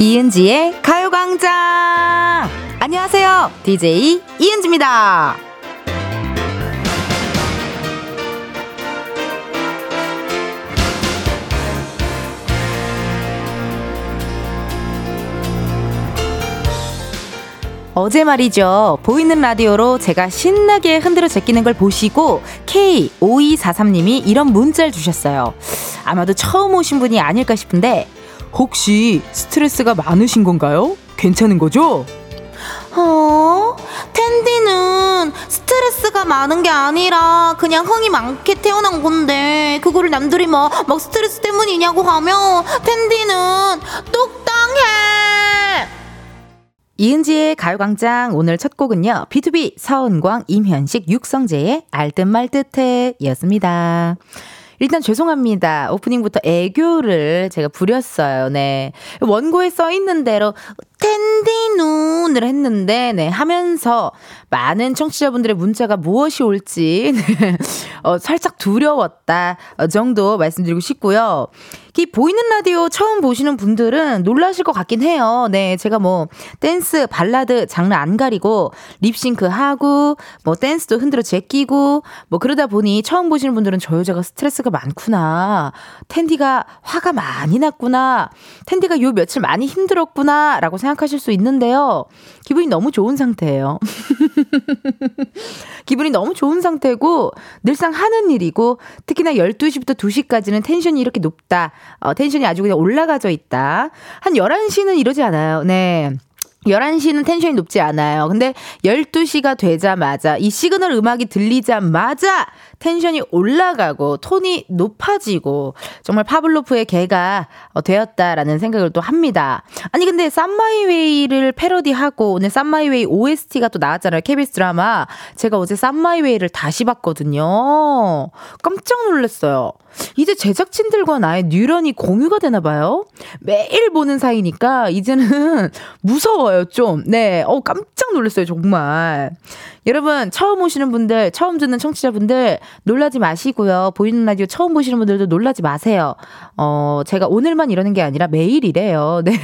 이은지의 가요광장! 안녕하세요, DJ 이은지입니다. 어제 말이죠, 보이는 라디오로 제가 신나게 흔들어 제끼는 걸 보시고 K5243님이 이런 문자를 주셨어요. 아마도 처음 오신 분이 아닐까 싶은데, 혹시 스트레스가 많으신 건가요? 괜찮은 거죠? 텐디는 스트레스가 많은 게 아니라 그냥 흥이 많게 태어난 건데, 그거를 남들이 막 스트레스 때문이냐고 하면 텐디는 똑당해. 이은지의 가요광장 오늘 첫 곡은요, 비투비, 서은광, 임현식, 육성재의 알듯말듯해 였습니다. 일단 죄송합니다. 오프닝부터 애교를 제가 부렸어요. 네, 원고에 써있는 대로 텐디눈을 했는데, 네, 하면서 많은 청취자분들의 문자가 무엇이 올지, 네, 살짝 두려웠다 정도 말씀드리고 싶고요. 이 보이는 라디오 처음 보시는 분들은 놀라실 것 같긴 해요. 네, 제가 댄스, 발라드 장르 안 가리고 립싱크 하고 댄스도 흔들어 제끼고 그러다 보니 처음 보시는 분들은 저 여자가 스트레스가 많구나, 텐디가 화가 많이 났구나, 텐디가 요 며칠 많이 힘들었구나 라고 생각하실 수 있는데요. 기분이 너무 좋은 상태예요. 기분이 너무 좋은 상태고 늘상 하는 일이고, 특히나 12시부터 2시까지는 텐션이 이렇게 높다, 텐션이 아주 그냥 올라가져 있다. 한 11시는 이러지 않아요. 네, 11시는 텐션이 높지 않아요. 근데 12시가 되자마자, 이 시그널 음악이 들리자마자 텐션이 올라가고 톤이 높아지고 정말 파블로프의 개가 되었다라는 생각을 또 합니다. 아니 근데 쌈마이웨이를 패러디하고 오늘 쌈마이웨이 OST가 또 나왔잖아요. KBS 드라마. 제가 어제 쌈마이웨이를 다시 봤거든요. 깜짝 놀랐어요. 이제 제작진들과 나의 뉴런이 공유가 되나봐요. 매일 보는 사이니까 이제는 무서워요, 좀. 네, 깜짝 놀랐어요, 정말. 여러분, 처음 오시는 분들, 처음 듣는 청취자분들 놀라지 마시고요. 보이는 라디오 처음 보시는 분들도 놀라지 마세요. 제가 오늘만 이러는 게 아니라 매일 이래요. 네.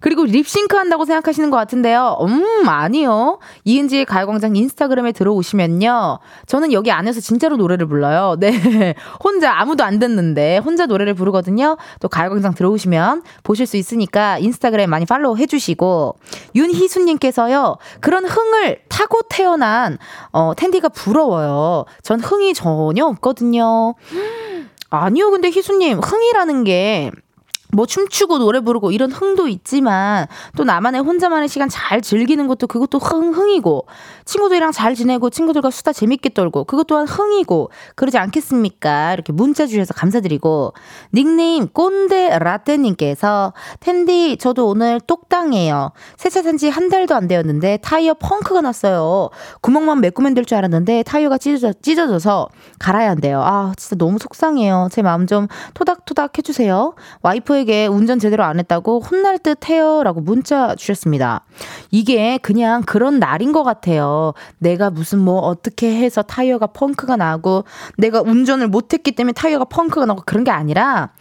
그리고 립싱크 한다고 생각하시는 것 같은데요. 아니요. 이은지의 가요광장 인스타그램에 들어오시면요, 저는 여기 안에서 진짜로 노래를 불러요. 네. 혼자, 아무도 안 듣는데 혼자 노래를 부르거든요. 또 가요광장 들어오시면 보실 수 있으니까 인스타그램 많이 팔로우 해주시고. 윤희수님께서요, 그런 흥을 타고 태어난 텐디가 부러워요. 전 흥이 전혀 없거든요. 아니요. 근데 희수님, 흥이라는 게 춤추고 노래 부르고 이런 흥도 있지만, 또 나만의 혼자만의 시간 잘 즐기는 것도, 그것도 흥이고, 친구들이랑 잘 지내고 친구들과 수다 재밌게 떨고 그것 또한 흥이고, 그러지 않겠습니까? 이렇게 문자 주셔서 감사드리고. 닉네임 꼰대 라떼님께서, 텐디 저도 오늘 똑당해요. 세차 산지 한 달도 안 되었는데 타이어 펑크가 났어요. 구멍만 메꾸면 될 줄 알았는데 타이어가 찢어져서 갈아야 한대요. 아 진짜 너무 속상해요. 제 마음 좀 토닥토닥 해주세요. 와이프의 운전 제대로 안 했다고 혼날 듯 해요 라고 문자 주셨습니다. 이게 그냥 그런 날인 것 같아요. 내가 무슨 어떻게 해서 타이어가 펑크가 나고, 내가 운전을 못했기 때문에 타이어가 펑크가 나고, 그런 게 아니라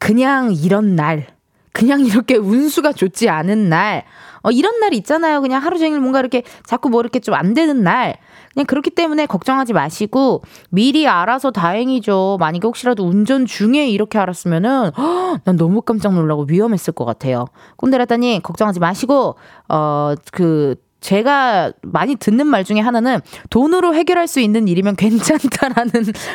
그냥 이런 날, 그냥 이렇게 운수가 좋지 않은 날, 이런 날 있잖아요. 그냥 하루 종일 뭔가 이렇게 자꾸 이렇게 좀 안 되는 날. 그냥 그렇기 때문에 걱정하지 마시고 미리 알아서 다행이죠. 만약에 혹시라도 운전 중에 이렇게 알았으면은 난 너무 깜짝 놀라고 위험했을 것 같아요. 꼰대라다니 걱정하지 마시고, 제가 많이 듣는 말 중에 하나는 돈으로 해결할 수 있는 일이면 괜찮다라는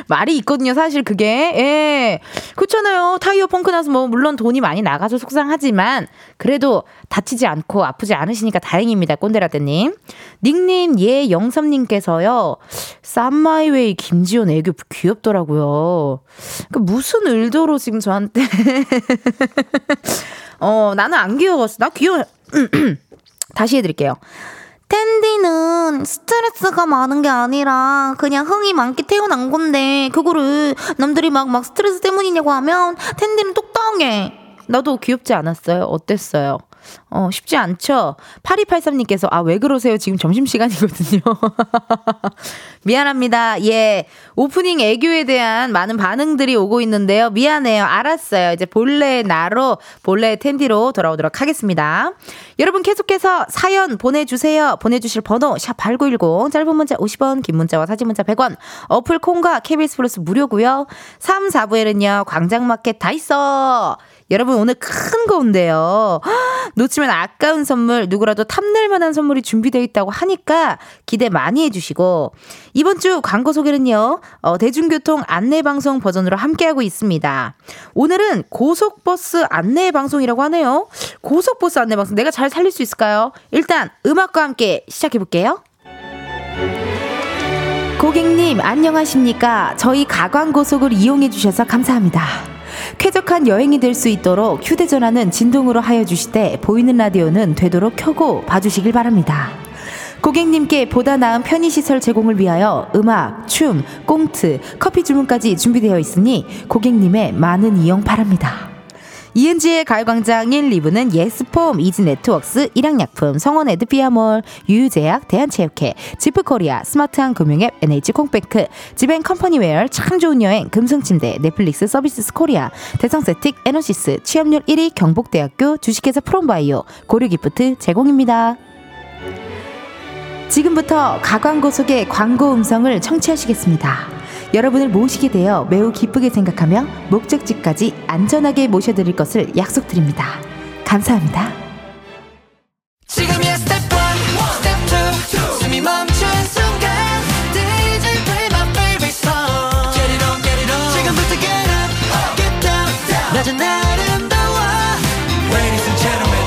말이 있거든요. 사실 그게, 예, 그렇잖아요. 타이어 펑크 나서 물론 돈이 많이 나가서 속상하지만 그래도 다치지 않고 아프지 않으시니까 다행입니다, 꼰대라떼님. 닉네임 예영섭님께서요, 쌈마이웨이 김지원 애교 귀엽더라고요. 무슨 의도로 지금 저한테 나는 안 귀여웠어. 나 귀여워. 다시 해드릴게요. 텐디는 스트레스가 많은 게 아니라 그냥 흥이 많게 태어난 건데, 그거를 남들이 막 스트레스 때문이냐고 하면 텐디는 똑당해. 나도 귀엽지 않았어요? 어땠어요? 쉽지 않죠. 8283님께서 아, 왜 그러세요? 지금 점심시간이거든요. 미안합니다. 예, 오프닝 애교에 대한 많은 반응들이 오고 있는데요. 미안해요. 알았어요. 이제 본래의 나로, 본래의 텐디로 돌아오도록 하겠습니다. 여러분 계속해서 사연 보내주세요. 보내주실 번호 샵8910, 짧은 문자 50원, 긴 문자와 사진 문자 100원, 어플 콩과 KBS 플러스 무료고요. 3, 4부에는요. 광장마켓 다 있어. 여러분 오늘 큰 거 온대요. 놓치면 아까운 선물, 누구라도 탐낼 만한 선물이 준비되어 있다고 하니까 기대 많이 해주시고, 이번 주 광고 소개는요, 대중교통 안내방송 버전으로 함께하고 있습니다. 오늘은 고속버스 안내방송이라고 하네요. 고속버스 안내방송 내가 잘 살릴 수 있을까요? 일단 음악과 함께 시작해볼게요. 고객님 안녕하십니까? 저희 가광고속을 이용해 주셔서 감사합니다. 쾌적한 여행이 될 수 있도록 휴대전화는 진동으로 하여 주시되 보이는 라디오는 되도록 켜고 봐주시길 바랍니다. 고객님께 보다 나은 편의시설 제공을 위하여 음악, 춤, 꽁트, 커피 주문까지 준비되어 있으니 고객님의 많은 이용 바랍니다. 이은지의 가요광장 1, 2부는 예스폼, 이즈네트워크스, 일양약품, 성원에드피아몰, 유유제약, 대한체육회, 지프코리아, 스마트한 금융앱, NH콩백크, 지벤컴퍼니웨어, 참 좋은 여행, 금성침대, 넷플릭스 서비스 코리아, 대성세틱, 에너시스, 취업률 1위, 경복대학교, 주식회사 프롬바이오, 고류기프트 제공입니다. 지금부터 가광고속의 광고 음성을 청취하시겠습니다. 여러분을 모시게 되어 매우 기쁘게 생각하며 목적지까지 안전하게 모셔드릴 것을 약속드립니다. 감사합니다. 지금이야 스텝 1, 스텝 2, 숨이 멈춘 순간 DJ play my favorite song. Get it on, get it on. 지금부터 get up, get down, down. 낮은 아름다워. Ladies and gentlemen,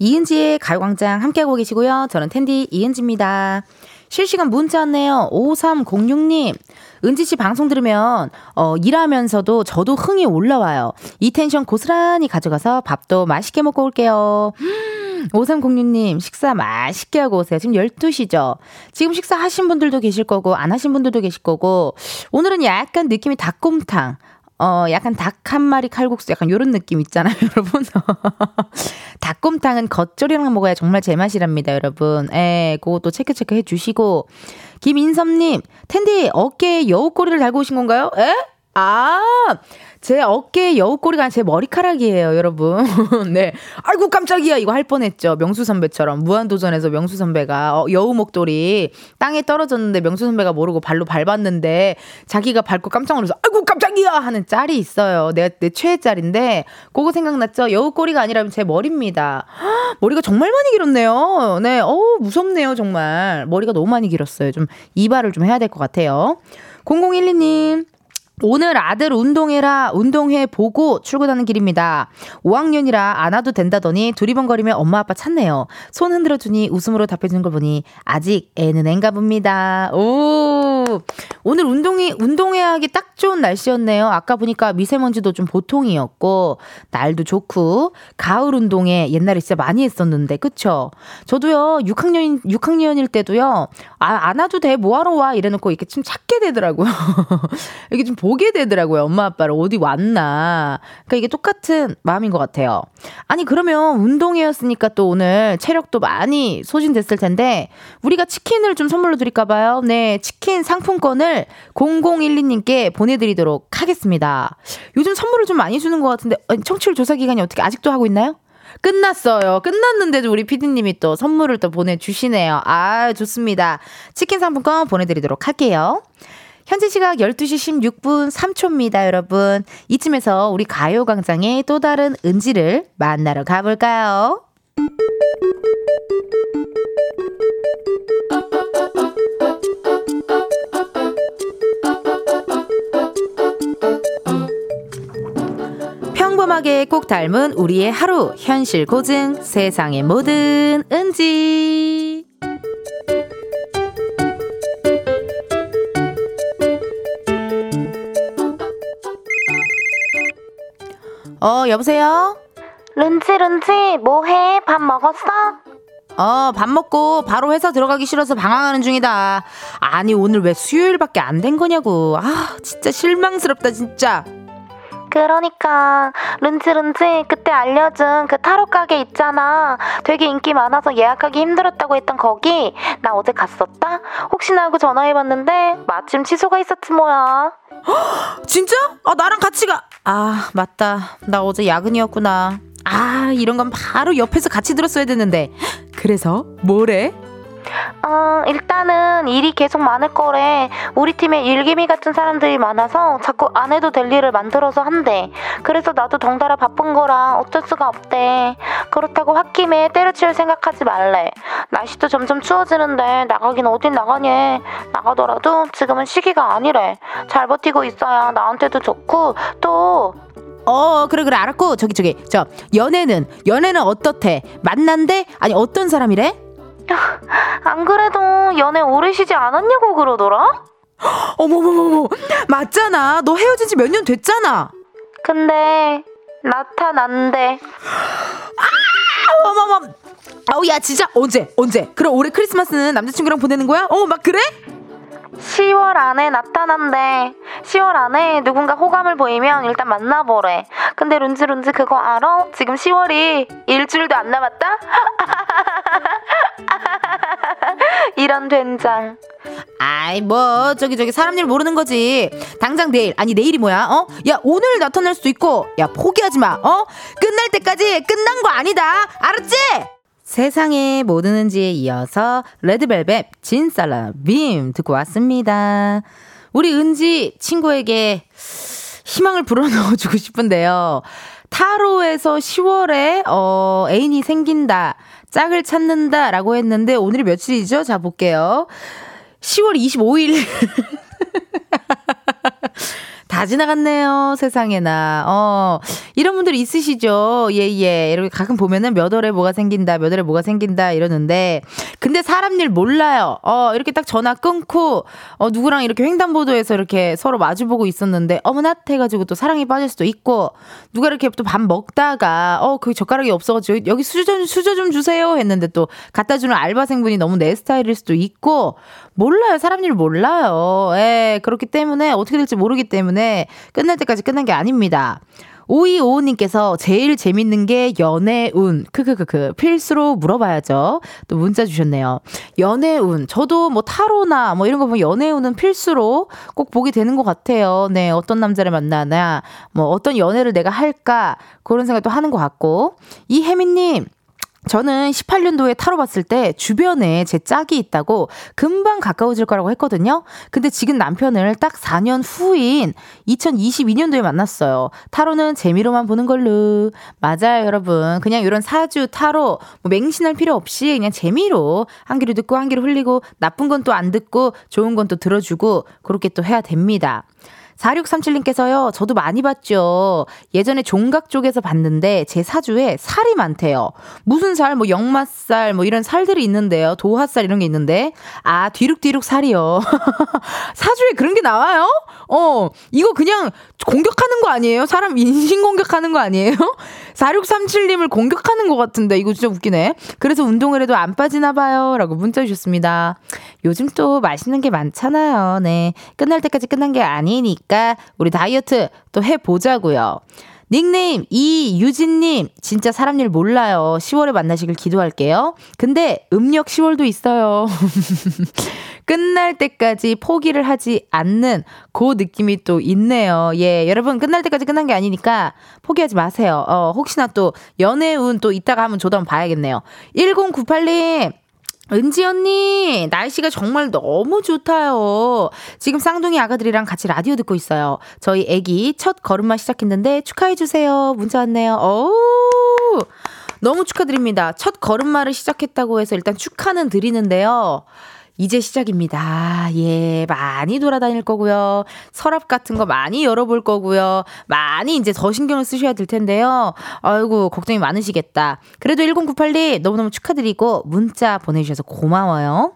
이은지의 가요광장. 이은지의 가요광장 함께하고 계시고요. 저는 텐디 이은지입니다. 실시간 문자 왔네요. 5306님. 은지씨 방송 들으면 일하면서도 저도 흥이 올라와요. 이 텐션 고스란히 가져가서 밥도 맛있게 먹고 올게요. 5306님 식사 맛있게 하고 오세요. 지금 12시죠. 지금 식사하신 분들도 계실 거고 안 하신 분들도 계실 거고, 오늘은 약간 느낌이 닭곰탕, 약간 닭 한 마리 칼국수, 약간 요런 느낌 있잖아요, 여러분. 닭곰탕은 겉절이랑 먹어야 정말 제맛이랍니다, 여러분. 예, 그것도 체크 해주시고. 김인섭님, 텐디, 어깨에 여우꼬리를 달고 오신 건가요? 에? 아, 제 어깨에 여우꼬리가 제 머리카락이에요, 여러분. 네. 아이고, 깜짝이야. 이거 할 뻔했죠. 명수 선배처럼. 무한도전에서 명수 선배가 여우 목도리 땅에 떨어졌는데 명수 선배가 모르고 발로 밟았는데 자기가 밟고 깜짝 놀라서 아이고, 깜짝이야 하는 짤이 있어요. 내 최애 짤인데 그거 생각났죠? 여우꼬리가 아니라면 제 머리입니다. 헉, 머리가 정말 많이 길었네요. 네. 어우, 무섭네요, 정말. 머리가 너무 많이 길었어요. 좀 이발을 좀 해야 될 것 같아요. 0012님. 오늘 아들 운동해라, 운동회 보고 출근하는 길입니다. 5학년이라 안 와도 된다더니 두리번거리며 엄마 아빠 찾네요. 손 흔들어주니 웃음으로 답해주는 걸 보니 아직 애는 앤가 봅니다. 오, 오늘 운동해야 하기 딱 좋은 날씨였네요. 아까 보니까 미세먼지도 좀 보통이었고 날도 좋고, 가을 운동회 옛날에 진짜 많이 했었는데, 그쵸? 저도요 6학년일 때도요, 안 와도 돼, 뭐하러 와 이래놓고 이렇게 좀 찾게 되더라고요. 이게 좀 보게 되더라고요. 엄마 아빠를 어디 왔나. 그러니까 이게 똑같은 마음인 것 같아요. 아니 그러면 운동회였으니까 또 오늘 체력도 많이 소진됐을 텐데 우리가 치킨을 좀 선물로 드릴까 봐요. 네, 치킨 상품권을 0012님께 보내드리도록 하겠습니다. 요즘 선물을 좀 많이 주는 것 같은데, 청취율 조사 기간이 어떻게 아직도 하고 있나요? 끝났어요. 끝났는데도 우리 피디님이 또 선물을 또 보내주시네요. 아, 좋습니다. 치킨 상품권 보내드리도록 할게요. 현재 시각 12시 16분 3초입니다, 여러분. 이쯤에서 우리 가요광장의 또 다른 은지를 만나러 가볼까요? 평범하게 꼭 닮은 우리의 하루, 현실 고증, 세상의 모든 은지. 여보세요? 른치, 뭐해? 밥 먹었어? 밥 먹고 바로 회사 들어가기 싫어서 방황하는 중이다. 아니, 오늘 왜 수요일밖에 안 된 거냐고. 아, 진짜 실망스럽다, 진짜. 그러니까 룬치 그때 알려준 그 타로 가게 있잖아. 되게 인기 많아서 예약하기 힘들었다고 했던 거기 나 어제 갔었다? 혹시나 하고 전화해봤는데 마침 취소가 있었지 뭐야. 진짜? 아 나랑 같이 가. 아 맞다, 나 어제 야근이었구나. 아 이런 건 바로 옆에서 같이 들었어야 됐는데. 그래서 뭐래? 일단은 일이 계속 많을 거래. 우리 팀에 일기미 같은 사람들이 많아서 자꾸 안 해도 될 일을 만들어서 한대. 그래서 나도 덩달아 바쁜 거라 어쩔 수가 없대. 그렇다고 홧김에 때려치울 생각하지 말래. 날씨도 점점 추워지는데 나가긴 어딜 나가니. 나가더라도 지금은 시기가 아니래. 잘 버티고 있어야 나한테도 좋고 또 그래 알았고. 저기 저 연애는 어떻대? 만난대? 아니 어떤 사람이래? 안 그래도 연애 오래 쉬지 않았냐고 그러더라? 어머머머머 맞잖아, 너 헤어진 지 몇 년 됐잖아. 근데 나타난대. 아 어머머 야 진짜 언제? 그럼 올해 크리스마스는 남자친구랑 보내는 거야? 막 그래? 10월 안에 나타난대. 10월 안에 누군가 호감을 보이면 일단 만나보래. 근데 룬지 그거 알아? 지금 10월이 일주일도 안 남았다? 이런 된장. 아이 뭐 저기 사람 일 모르는 거지. 당장 내일, 아니 내일이 뭐야? 야 오늘 나타날 수도 있고. 야 포기하지 마. 끝날 때까지 끝난 거 아니다. 알았지? 세상에 뭐 드는지에 이어서 레드벨벳 진살라빔 듣고 왔습니다. 우리 은지 친구에게 희망을 불어넣어주고 싶은데요. 타로에서 10월에 애인이 생긴다, 짝을 찾는다 라고 했는데 오늘이 며칠이죠? 자 볼게요. 10월 25일 다 지나갔네요. 세상에나. 이런 분들이 있으시죠. 예. 이렇게 가끔 보면은 몇 월에 뭐가 생긴다, 몇 월에 뭐가 생긴다 이러는데, 근데 사람 일 몰라요. 이렇게 딱 전화 끊고 누구랑 이렇게 횡단보도에서 이렇게 서로 마주보고 있었는데 어머나 해가지고 또 사랑에 빠질 수도 있고, 누가 이렇게 또 밥 먹다가 그 젓가락이 없어가지고 여기 수저 좀 주세요 했는데 또 갖다주는 알바생분이 너무 내 스타일일 수도 있고. 몰라요. 사람 일 몰라요. 예. 그렇기 때문에 어떻게 될지 모르기 때문에 끝날 때까지 끝난 게 아닙니다. 5255님께서 제일 재밌는 게 연애운 크크크크 필수로 물어봐야죠. 또 문자 주셨네요. 연애운, 저도 뭐 타로나 뭐 이런 거 보면 연애운은 필수로 꼭 보게 되는 것 같아요. 네, 어떤 남자를 만나나, 뭐 어떤 연애를 내가 할까, 그런 생각도 하는 것 같고. 이혜민님, 저는 18년도에 타로 봤을 때 주변에 제 짝이 있다고 금방 가까워질 거라고 했거든요. 근데 지금 남편을 딱 4년 후인 2022년도에 만났어요. 타로는 재미로만 보는 걸로. 맞아요, 여러분. 그냥 이런 사주, 타로 뭐 맹신할 필요 없이 그냥 재미로 한 귀로 듣고 한 귀로 흘리고, 나쁜 건 또 안 듣고 좋은 건 또 들어주고, 그렇게 또 해야 됩니다. 4637님께서요. 저도 많이 봤죠. 예전에 종각 쪽에서 봤는데 제 사주에 살이 많대요. 무슨 살? 뭐 역마살 뭐 이런 살들이 있는데요. 도화살 이런 게 있는데. 아 뒤룩뒤룩 살이요. 사주에 그런 게 나와요? 이거 그냥 공격하는 거 아니에요? 사람 인신 공격하는 거 아니에요? 4637님을 공격하는 것 같은데 이거 진짜 웃기네. 그래서 운동을 해도 안 빠지나 봐요 라고 문자 주셨습니다. 요즘 또 맛있는 게 많잖아요. 네, 끝날 때까지 끝난 게 아니니까 우리 다이어트 또 해보자고요. 닉네임 이유진님, 진짜 사람 일 몰라요. 10월에 만나시길 기도할게요. 근데 음력 10월도 있어요. 끝날 때까지 포기를 하지 않는 그 느낌이 또 있네요. 예, 여러분 끝날 때까지 끝난 게 아니니까 포기하지 마세요. 혹시나 또 연애운 또 이따가 한번 저도 한번 봐야겠네요. 1098님, 은지 언니 날씨가 정말 너무 좋다요. 지금 쌍둥이 아가들이랑 같이 라디오 듣고 있어요. 저희 애기 첫 걸음만 시작했는데 축하해주세요. 문자 왔네요. 어우, 너무 축하드립니다. 첫 걸음마를 시작했다고 해서 일단 축하는 드리는데요. 이제 시작입니다. 예, 많이 돌아다닐 거고요. 서랍 같은 거 많이 열어볼 거고요. 많이 이제 더 신경을 쓰셔야 될 텐데요. 아이고, 걱정이 많으시겠다. 그래도 1098님 너무너무 축하드리고 문자 보내주셔서 고마워요.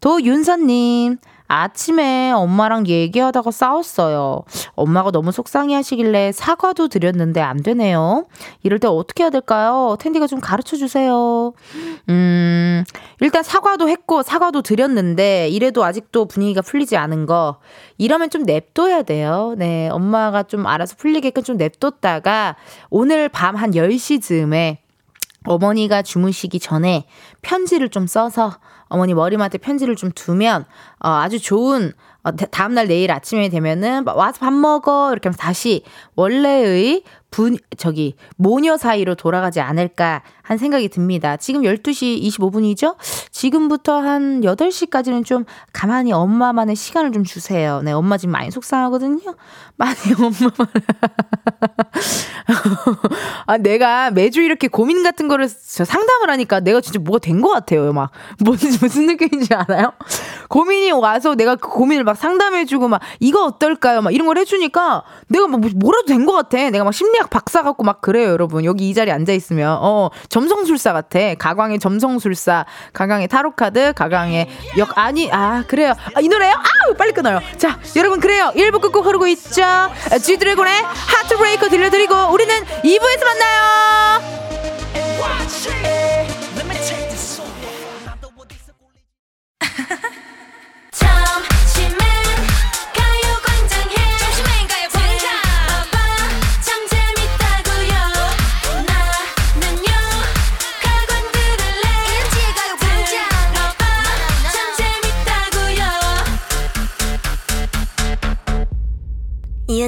도윤선님, 아침에 엄마랑 얘기하다가 싸웠어요. 엄마가 너무 속상해하시길래 사과도 드렸는데 안 되네요. 이럴 때 어떻게 해야 될까요? 텐디가 좀 가르쳐주세요. 일단 사과도 했고 사과도 드렸는데 이래도 아직도 분위기가 풀리지 않은 거, 이러면 좀 냅둬야 돼요. 네, 엄마가 좀 알아서 풀리게끔 좀 냅뒀다가 오늘 밤 한 10시쯤에 어머니가 주무시기 전에 편지를 좀 써서 어머니 머리맡에 편지를 좀 두면 아주 좋은, 다음날 내일 아침에 되면은 와서 밥 먹어 이렇게 하면 다시 원래의 모녀 사이로 돌아가지 않을까 한 생각이 듭니다. 지금 12시 25분이죠? 지금부터 한 8시까지는 좀 가만히 엄마만의 시간을 좀 주세요. 네, 엄마 지금 많이 속상하거든요. 많이 엄마만. 아, 내가 매주 이렇게 고민 같은 거를 상담을 하니까 내가 진짜 뭐가 된 것 같아요. 막 무슨 느낌인지 알아요? 고민이 와서 내가 그 고민을 막 상담해주고 막 이거 어떨까요? 막 이런 걸 해주니까 내가 막 뭐라도 된 것 같아. 내가 막 심리학 박사 같고 막 그래요, 여러분. 여기 이 자리에 앉아 있으면 점성술사 같아. 가광의 점성술사, 가광의 타로카드, 가광의 그래요. 아, 이 노래요? 아, 빨리 끊어요. 자, 여러분, 그래요. 1부 끝곡 흐르고 있죠. G드래곤의 하트브레이커 들려드리고 우리는 2부에서 만나요.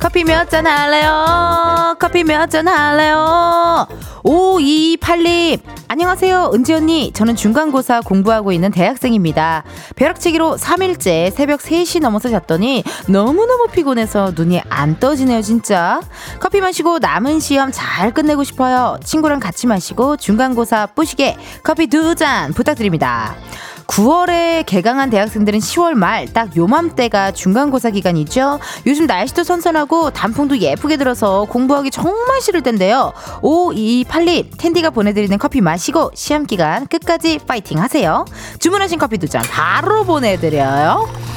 커피 몇 잔 할래요? 커피 몇 잔 할래요? 5228님, 안녕하세요, 은지 언니. 저는 중간고사 공부하고 있는 대학생입니다. 벼락치기로 3일째 새벽 3시 넘어서 잤더니 너무너무 피곤해서 눈이 안 떠지네요, 진짜. 커피 마시고 남은 시험 잘 끝내고 싶어요. 친구랑 같이 마시고 중간고사 뿌시게 커피 2잔 부탁드립니다. 9월에 개강한 대학생들은 10월 말 딱 요맘때가 중간고사 기간이죠. 요즘 날씨도 선선하고 단풍도 예쁘게 들어서 공부하기 정말 싫을 텐데요. 5228님, 텐디가 보내드리는 커피 마시고 시험 기간 끝까지 파이팅 하세요. 주문하신 커피 2잔 바로 보내드려요.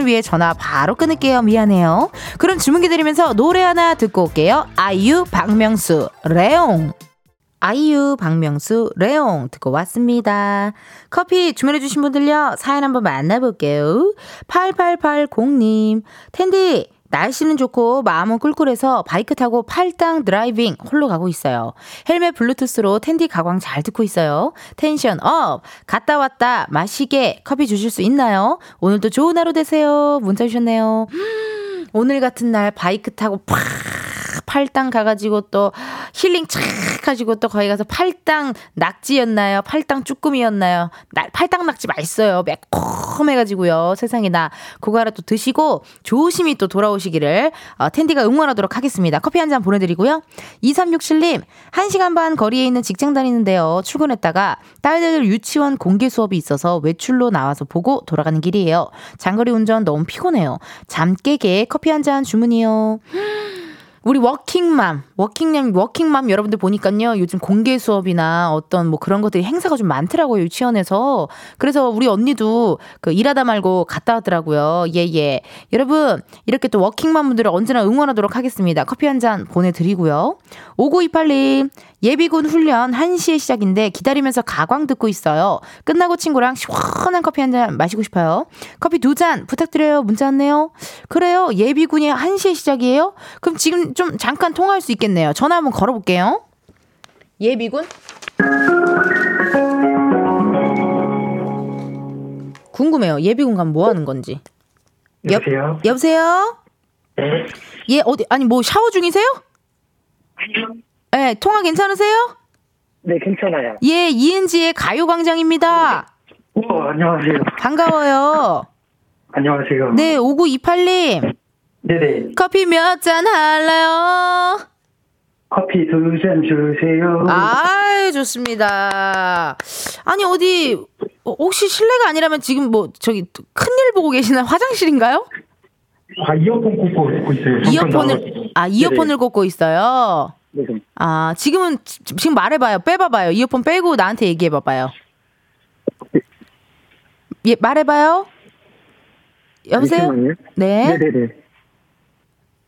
위해 전화 바로 끊을게요. 미안해요. 그럼 주문 기다리면서 노래 하나 듣고 올게요. 아이유, 박명수, 레옹. 아이유, 박명수, 레옹 듣고 왔습니다. 커피 주문해주신 분들요, 사연 한번 만나볼게요. 8880님, 텐디, 날씨는 좋고 마음은 꿀꿀해서 바이크 타고 팔당 드라이빙 홀로 가고 있어요. 헬멧 블루투스로 텐디 가광 잘 듣고 있어요. 텐션 업! 갔다 왔다 마시게 커피 주실 수 있나요? 오늘도 좋은 하루 되세요. 문자 주셨네요. 오늘 같은 날 바이크 타고 팍 팔당 가가지고 또 힐링 착 하시고 또 거기 가서 팔당 낙지였나요? 팔당 쭈꾸미였나요? 팔당 낙지 맛있어요. 매콤해가지고요. 세상에, 나 그거 하나 또 드시고 조심히 또 돌아오시기를 텐디가 응원하도록 하겠습니다. 커피 한 잔 보내드리고요. 2367님, 1시간 반 거리에 있는 직장 다니는데요, 출근했다가 딸들 유치원 공개 수업이 있어서 외출로 나와서 보고 돌아가는 길이에요. 장거리 운전 너무 피곤해요. 잠 깨게 커피 한 잔 주문이요. 우리 워킹맘 여러분들 보니까요. 요즘 공개 수업이나 어떤 뭐 그런 것들이 행사가 좀 많더라고요. 유치원에서. 그래서 우리 언니도 그 일하다 말고 갔다 왔더라고요. 예. 여러분 이렇게 또 워킹맘분들을 언제나 응원하도록 하겠습니다. 커피 한 잔 보내드리고요. 5928님 예비군 훈련 1시에 시작인데 기다리면서 가광 듣고 있어요. 끝나고 친구랑 시원한 커피 한 잔 마시고 싶어요. 커피 2잔 부탁드려요. 문자 왔네요. 그래요. 예비군이 1시에 시작이에요? 그럼 지금 좀 잠깐 통화할 수 있겠네요. 전화 한번 걸어볼게요. 예비군? 궁금해요. 예비군 가면 뭐 하는 건지. 여보세요? 네. 예, 어디, 아니, 뭐 샤워 중이세요? 아니요. 예, 통화 괜찮으세요? 네, 괜찮아요. 예, 이은지의 가요광장입니다. 오, 안녕하세요. 반가워요. 안녕하세요. 네, 5928님. 네네. 커피 몇 잔 할래요? 커피 2잔 주세요. 아유, 좋습니다. 아니, 어디, 혹시 실례가 아니라면 지금 뭐, 저기, 큰일 보고 계시나 화장실인가요? 아, 이어폰 꽂고 있어요. 이어폰을 꽂고 있어요? 네. 아, 지금 말해봐요. 빼봐봐요. 이어폰 빼고 나한테 얘기해봐봐요. 예, 말해봐요. 여보세요? 잠시만요. 네. 네네네.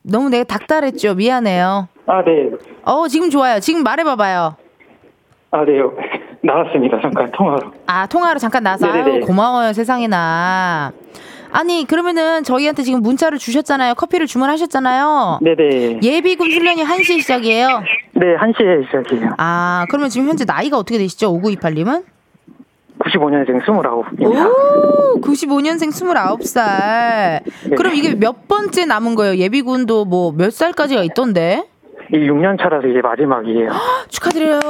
너무 내가 닥달했죠. 미안해요. 아, 네. 지금 좋아요. 지금 말해봐봐요. 아, 네요. 나왔습니다. 잠깐 통화로. 아, 통화로 잠깐 나와서. 아유, 고마워요. 세상에나. 아니, 그러면은 저희한테 지금 문자를 주셨잖아요. 커피를 주문하셨잖아요. 네네. 예비군 훈련이 1시에 시작이에요? 네, 1시에 시작이에요. 아, 그러면 지금 현재 나이가 어떻게 되시죠? 5928님은? 95년생 29입니다. 오, 95년생 29살. 네. 그럼 이게 몇 번째 남은 거예요? 예비군도 뭐 몇 살까지가 있던데? 6년 차라서 이제 마지막이에요. 허, 축하드려요.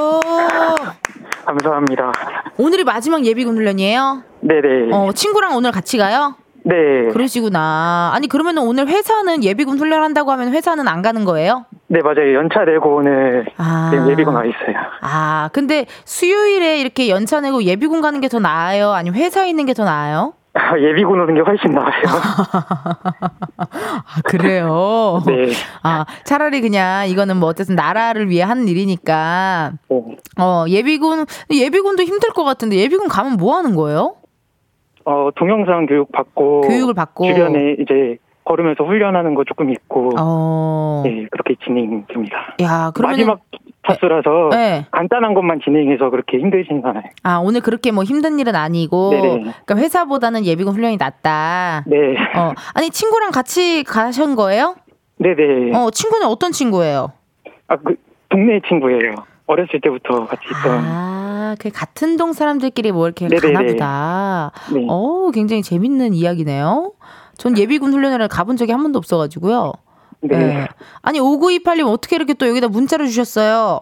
감사합니다. 오늘이 마지막 예비군 훈련이에요? 네네. 친구랑 오늘 같이 가요? 네. 그러시구나. 아니, 그러면 오늘 회사는 예비군 훈련한다고 하면 회사는 안 가는 거예요? 네, 맞아요. 연차 내고 오늘 예비군 와 있어요. 아, 근데 수요일에 이렇게 연차 내고 예비군 가는 게 더 나아요? 아니면 회사에 있는 게 더 나아요? 아, 예비군 오는 게 훨씬 나아요. 아, 그래요? 네. 아, 차라리 그냥 이거는 뭐 어쨌든 나라를 위해 하는 일이니까. 네. 예비군도 힘들 것 같은데 예비군 가면 뭐 하는 거예요? 동영상 교육을 받고 주변에 이제 걸으면서 훈련하는 거 조금 있고, 네, 그렇게 진행 중입니다. 야, 그러면 마지막 타수라서 간단한 것만 진행해서 그렇게 힘들진 않아요. 아, 오늘 그렇게 뭐 힘든 일은 아니고, 네네. 그러니까 회사보다는 예비군 훈련이 낫다. 네. 아니, 친구랑 같이 가신 거예요? 네네. 친구는 어떤 친구예요? 아, 그 동네 친구예요. 어렸을 때부터 같이 있던. 아, 그 같은 동 사람들끼리 뭐 이렇게 가나 보다. 네. 굉장히 재밌는 이야기네요. 전 예비군 훈련을 가본 적이 한 번도 없어가지고요. 네. 네. 아니, 5928님 어떻게 이렇게 또 여기다 문자를 주셨어요?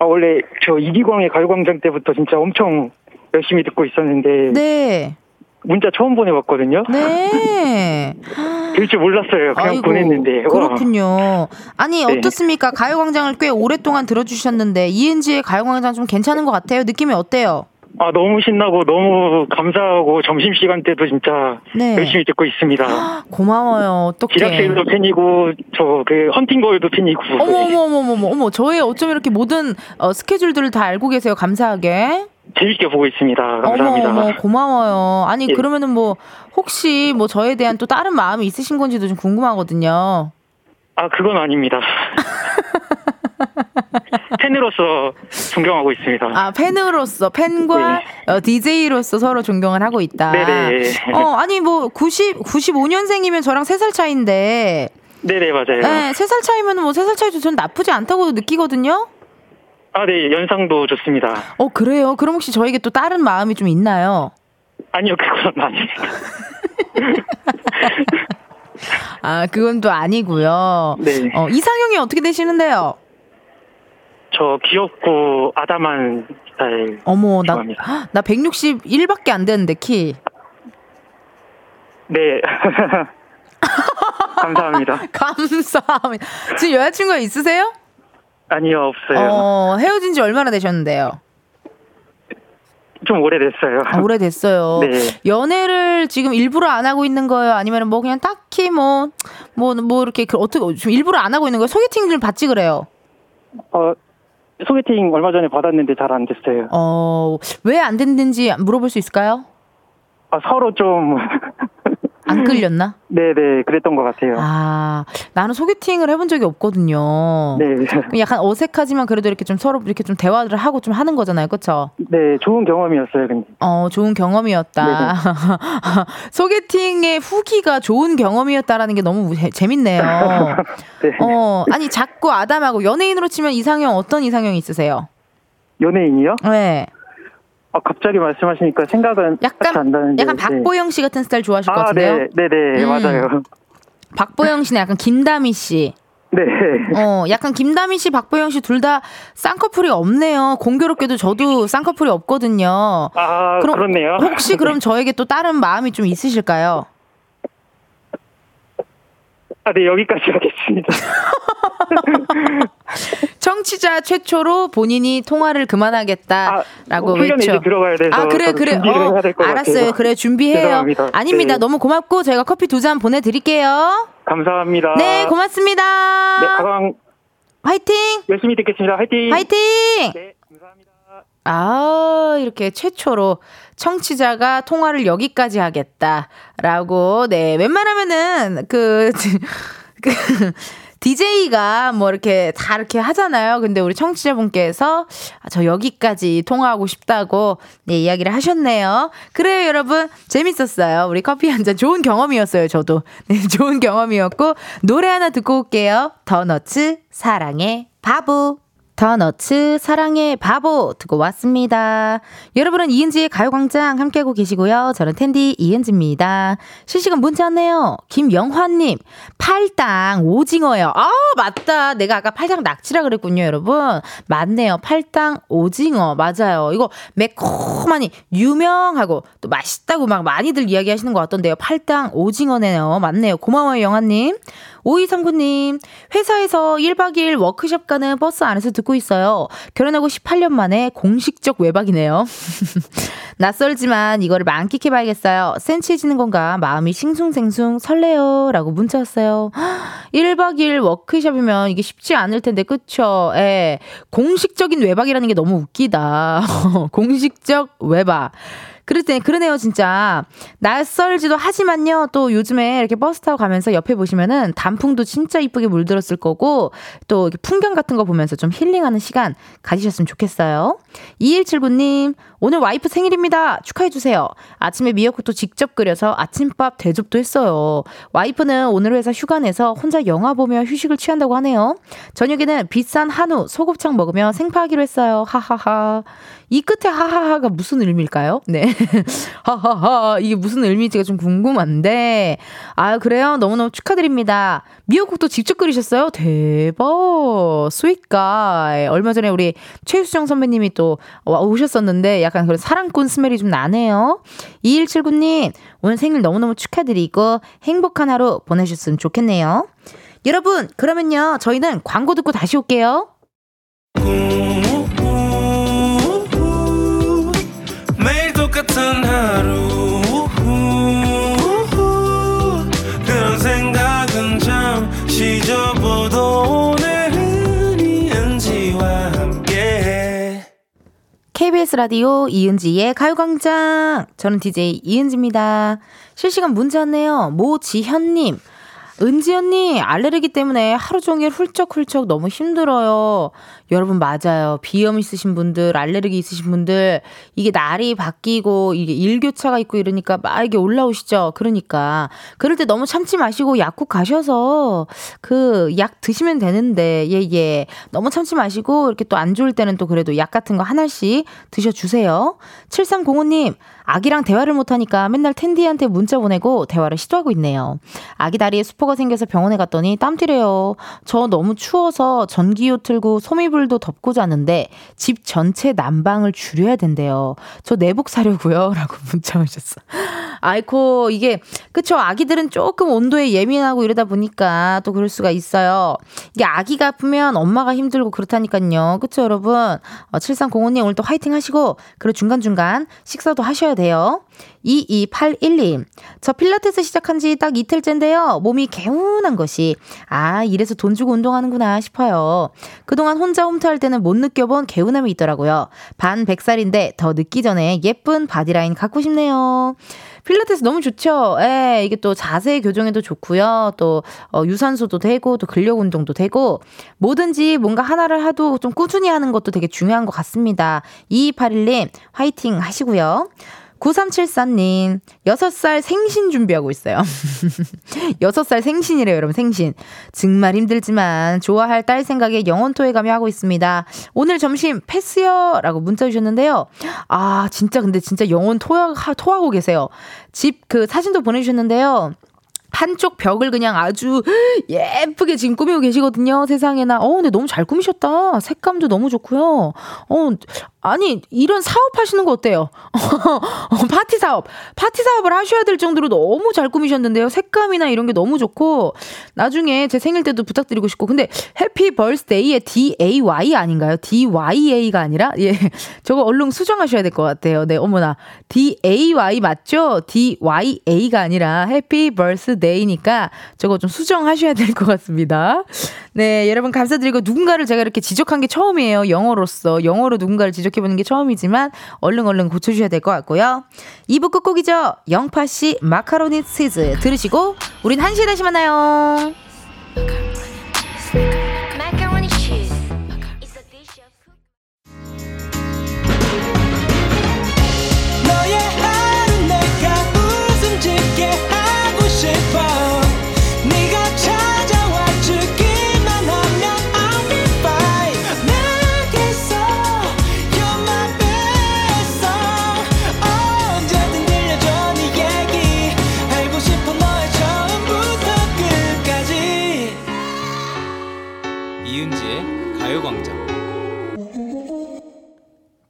아, 원래 저 이기광의 가요광장 때부터 진짜 엄청 열심히 듣고 있었는데. 네. 문자 처음 보내봤거든요. 네. 될 줄 몰랐어요. 그냥 아이고, 보냈는데. 그렇군요. 아니, 어떻습니까? 네. 가요광장을 꽤 오랫동안 들어주셨는데 이은지의 가요광장 좀 괜찮은 것 같아요? 느낌이 어때요? 아, 너무 신나고 너무 감사하고 점심시간 때도 진짜 열심히 듣고 있습니다. 아, 고마워요. 어떡해. 지락실도 팬이고 저 그 헌팅걸도 팬이고. 어머, 저의 어쩜 이렇게 모든 스케줄들을 다 알고 계세요. 감사하게. 재밌게 보고 있습니다. 감사합니다. 어머, 고마워요. 아니, 예. 그러면은 뭐 혹시 뭐 저에 대한 또 다른 마음이 있으신 건지도 좀 궁금하거든요. 아, 그건 아닙니다. 팬으로서 존경하고 있습니다. 아, 팬으로서 팬과 DJ로서 서로 존경을 하고 있다. 네네. 아니, 뭐 95년생이면 저랑 3살 차이인데. 네네, 맞아요. 네, 3살 차이면 뭐 3살 차이도 전 나쁘지 않다고 느끼거든요. 아, 네, 연상도 좋습니다. 그래요? 그럼 혹시 저에게 또 다른 마음이 좀 있나요? 아니요, 그건 아닙니다. 아, 그건 또 아니고요. 네. 이상형이 어떻게 되시는데요? 저 귀엽고 아담한 스타일. 어머, 좋아합니다. 나 161밖에 안 되는데 키. 네. 감사합니다. 감사합니다. 지금 여자친구가 있으세요? 아니요, 없어요. 헤어진 지 얼마나 되셨는데요? 좀 오래됐어요. 아, 오래됐어요. 네. 연애를 지금 일부러 안 하고 있는 거예요? 아니면 뭐 그냥 딱히 뭐 이렇게 어떻게 지금 일부러 안 하고 있는 거예요? 소개팅을 받지 그래요? 소개팅 얼마 전에 받았는데 잘 안 됐어요. 왜 안 됐는지 물어볼 수 있을까요? 서로 좀 안 끌렸나? 네네, 그랬던 것 같아요. 나는 소개팅을 해본 적이 없거든요. 네. 약간 어색하지만 그래도 이렇게 좀 서로 이렇게 좀 대화를 하고 좀 하는 거잖아요, 그렇죠? 네, 좋은 경험이었어요, 근데. 좋은 경험이었다. 소개팅의 후기가 좋은 경험이었다라는 게 너무 재밌네요. 네. 아니 작고 아담하고 연예인으로 치면 이상형 어떤 이상형이 있으세요? 연예인이요? 네. 갑자기 말씀하시니까 생각은 약간 안 나는데. 약간 박보영 씨 같은 스타일 좋아하실 것 같은데요? 네, 맞아요. 박보영 씨는 약간 김다미 씨. 네. 약간 김다미 씨, 박보영 씨 둘 다 쌍꺼풀이 없네요. 공교롭게도 저도 쌍꺼풀이 없거든요. 그렇네요. 혹시 그럼 저에게 또 다른 마음이 좀 있으실까요? 네, 여기까지 하겠습니다. 청취자 최초로 본인이 통화를 그만하겠다라고 외쳐. 들어가야 돼서 그래. 해야 될 것 알았어요. 같아요. 그래, 준비해요. 죄송합니다. 아닙니다. 네. 너무 고맙고 저희가 커피 2잔 보내드릴게요. 감사합니다. 네, 고맙습니다. 네, 가방 화이팅. 열심히 듣겠습니다. 화이팅. 화이팅. 네, 감사합니다. 이렇게 최초로 청취자가 통화를 여기까지 하겠다라고. 네, 웬만하면은 DJ가 뭐 이렇게 다 이렇게 하잖아요. 근데 우리 청취자분께서 저 여기까지 통화하고 싶다고 네, 이야기를 하셨네요. 그래요, 여러분. 재밌었어요. 우리 커피 한 잔 좋은 경험이었어요, 저도. 네, 좋은 경험이었고 노래 하나 듣고 올게요. 더너츠 사랑의 바보. 더너츠 사랑의 바보 듣고 왔습니다. 여러분은 이은지의 가요광장 함께하고 계시고요. 저는 텐디 이은지입니다. 실시간 문자 왔네요. 김영환님, 팔당 오징어예요. 맞다. 내가 아까 팔당 낙지라 그랬군요, 여러분. 맞네요. 팔당 오징어 맞아요. 이거 매콤하니 유명하고 또 맛있다고 막 많이들 이야기하시는 것 같던데요. 팔당 오징어네요. 맞네요. 고마워요, 영환님. 5239님, 회사에서 1박 2일 워크숍 가는 버스 안에서 듣고 있어요. 결혼하고 18년 만에 공식적 외박이네요. 낯설지만 이거를 만끽해봐야겠어요. 센치해지는 건가 마음이 싱숭생숭 설레요 라고 문자 왔어요. 1박 2일 워크숍이면 이게 쉽지 않을 텐데, 그쵸? 예. 공식적인 외박이라는 게 너무 웃기다. 공식적 외박. 그러네요, 진짜. 낯설지도 하지만요, 또 요즘에 이렇게 버스 타고 가면서 옆에 보시면은 단풍도 진짜 이쁘게 물들었을 거고, 또 이렇게 풍경 같은 거 보면서 좀 힐링하는 시간 가지셨으면 좋겠어요. 2179님, 오늘 와이프 생일입니다. 축하해주세요. 아침에 미역국도 직접 끓여서 아침밥 대접도 했어요. 와이프는 오늘 회사 휴가 내서 혼자 영화 보며 휴식을 취한다고 하네요. 저녁에는 비싼 한우, 소곱창 먹으며 생파하기로 했어요. 하하하. 이 끝에 하하하가 무슨 의미일까요? 네. 하하하. 이게 무슨 의미인지가 좀 궁금한데. 그래요? 너무너무 축하드립니다. 미역국도 직접 끓이셨어요? 대박. 스윗가이. 얼마 전에 우리 최수정 선배님이 또 오셨었는데 약간 그런 사랑꾼 스멜이 좀 나네요. 2179님, 오늘 생일 너무너무 축하드리고 행복한 하루 보내셨으면 좋겠네요. 여러분, 그러면요. 저희는 광고 듣고 다시 올게요. 같은 하루 그런 생각은 잠시 접어도 오늘은 이은지와 함께 KBS 라디오 이은지의 가요광장. 저는 DJ 이은지입니다. 실시간 문자 왔네요. 모지현님, 은지 언니 알레르기 때문에 하루 종일 훌쩍훌쩍 너무 힘들어요. 여러분 맞아요. 비염 있으신 분들, 알레르기 있으신 분들, 이게 날이 바뀌고 이게 일교차가 있고 이러니까 막 이게 올라오시죠. 그러니까 그럴 때 너무 참지 마시고 약국 가셔서 그 약 드시면 되는데 예. 너무 참지 마시고 이렇게 또 안 좋을 때는 또 그래도 약 같은 거 하나씩 드셔주세요. 7305님, 아기랑 대화를 못하니까 맨날 텐디한테 문자 보내고 대화를 시도하고 있네요. 아기 다리에 수포가 붕어가 생겨서 병원에 갔더니 땀띠래요. 저 너무 추워서 전기요 틀고 소미불도 덮고 자는데 집 전체 난방을 줄여야 된대요. 저 내복 사려고요. 라고 문자 오셨어. 아이고, 이게 그쵸, 아기들은 조금 온도에 예민하고 이러다 보니까 또 그럴 수가 있어요. 이게 아기가 아프면 엄마가 힘들고 그렇다니까요. 그쵸 여러분. 7305님 오늘 또 화이팅 하시고, 그리고 중간중간 식사도 하셔야 돼요. 22812님, 저 필라테스 시작한 지 딱 이틀째인데요. 몸이 개운한 것이, 아 이래서 돈 주고 운동하는구나 싶어요. 그동안 혼자 홈트할 때는 못 느껴본 개운함이 있더라고요. 반 100살인데 더 늦기 전에 예쁜 바디라인 갖고 싶네요. 필라테스 너무 좋죠. 예, 이게 또 자세 교정에도 좋고요. 또 유산소도 되고 또 근력 운동도 되고, 뭐든지 뭔가 하나를 하도 좀 꾸준히 하는 것도 되게 중요한 것 같습니다. 2281님 화이팅 하시고요. 9374님, 6살 생신 준비하고 있어요. 6살 생신이래요, 여러분, 생신. 정말 힘들지만 좋아할 딸 생각에 영혼토해가며 하고 있습니다. 오늘 점심 패스요! 라고 문자 주셨는데요. 아, 진짜 근데 진짜 영혼토하고 계세요. 집 그 사진도 보내주셨는데요. 한쪽 벽을 그냥 아주 예쁘게 지금 꾸미고 계시거든요. 세상에나. 근데 너무 잘 꾸미셨다. 색감도 너무 좋고요. 아니 이런 사업 하시는 거 어때요? 파티 사업을 하셔야 될 정도로 너무 잘 꾸미셨는데요. 색감이나 이런 게 너무 좋고, 나중에 제 생일 때도 부탁드리고 싶고. 근데 해피 벌스데이의 DAY 아닌가요? DYA가 아니라, 예, 저거 얼른 수정하셔야 될 것 같아요. 네, 어머나, DAY 맞죠? DYA가 아니라 해피 벌스데이니까 저거 좀 수정하셔야 될 것 같습니다. 네, 여러분 감사드리고, 누군가를 제가 이렇게 지적한 게 처음이에요. 영어로 누군가를 지적해보는 게 처음이지만 얼른 고쳐주셔야 될 것 같고요. 2부 끝곡이죠. 영파씨 마카로니 치즈 들으시고 우린 1시에 다시 만나요.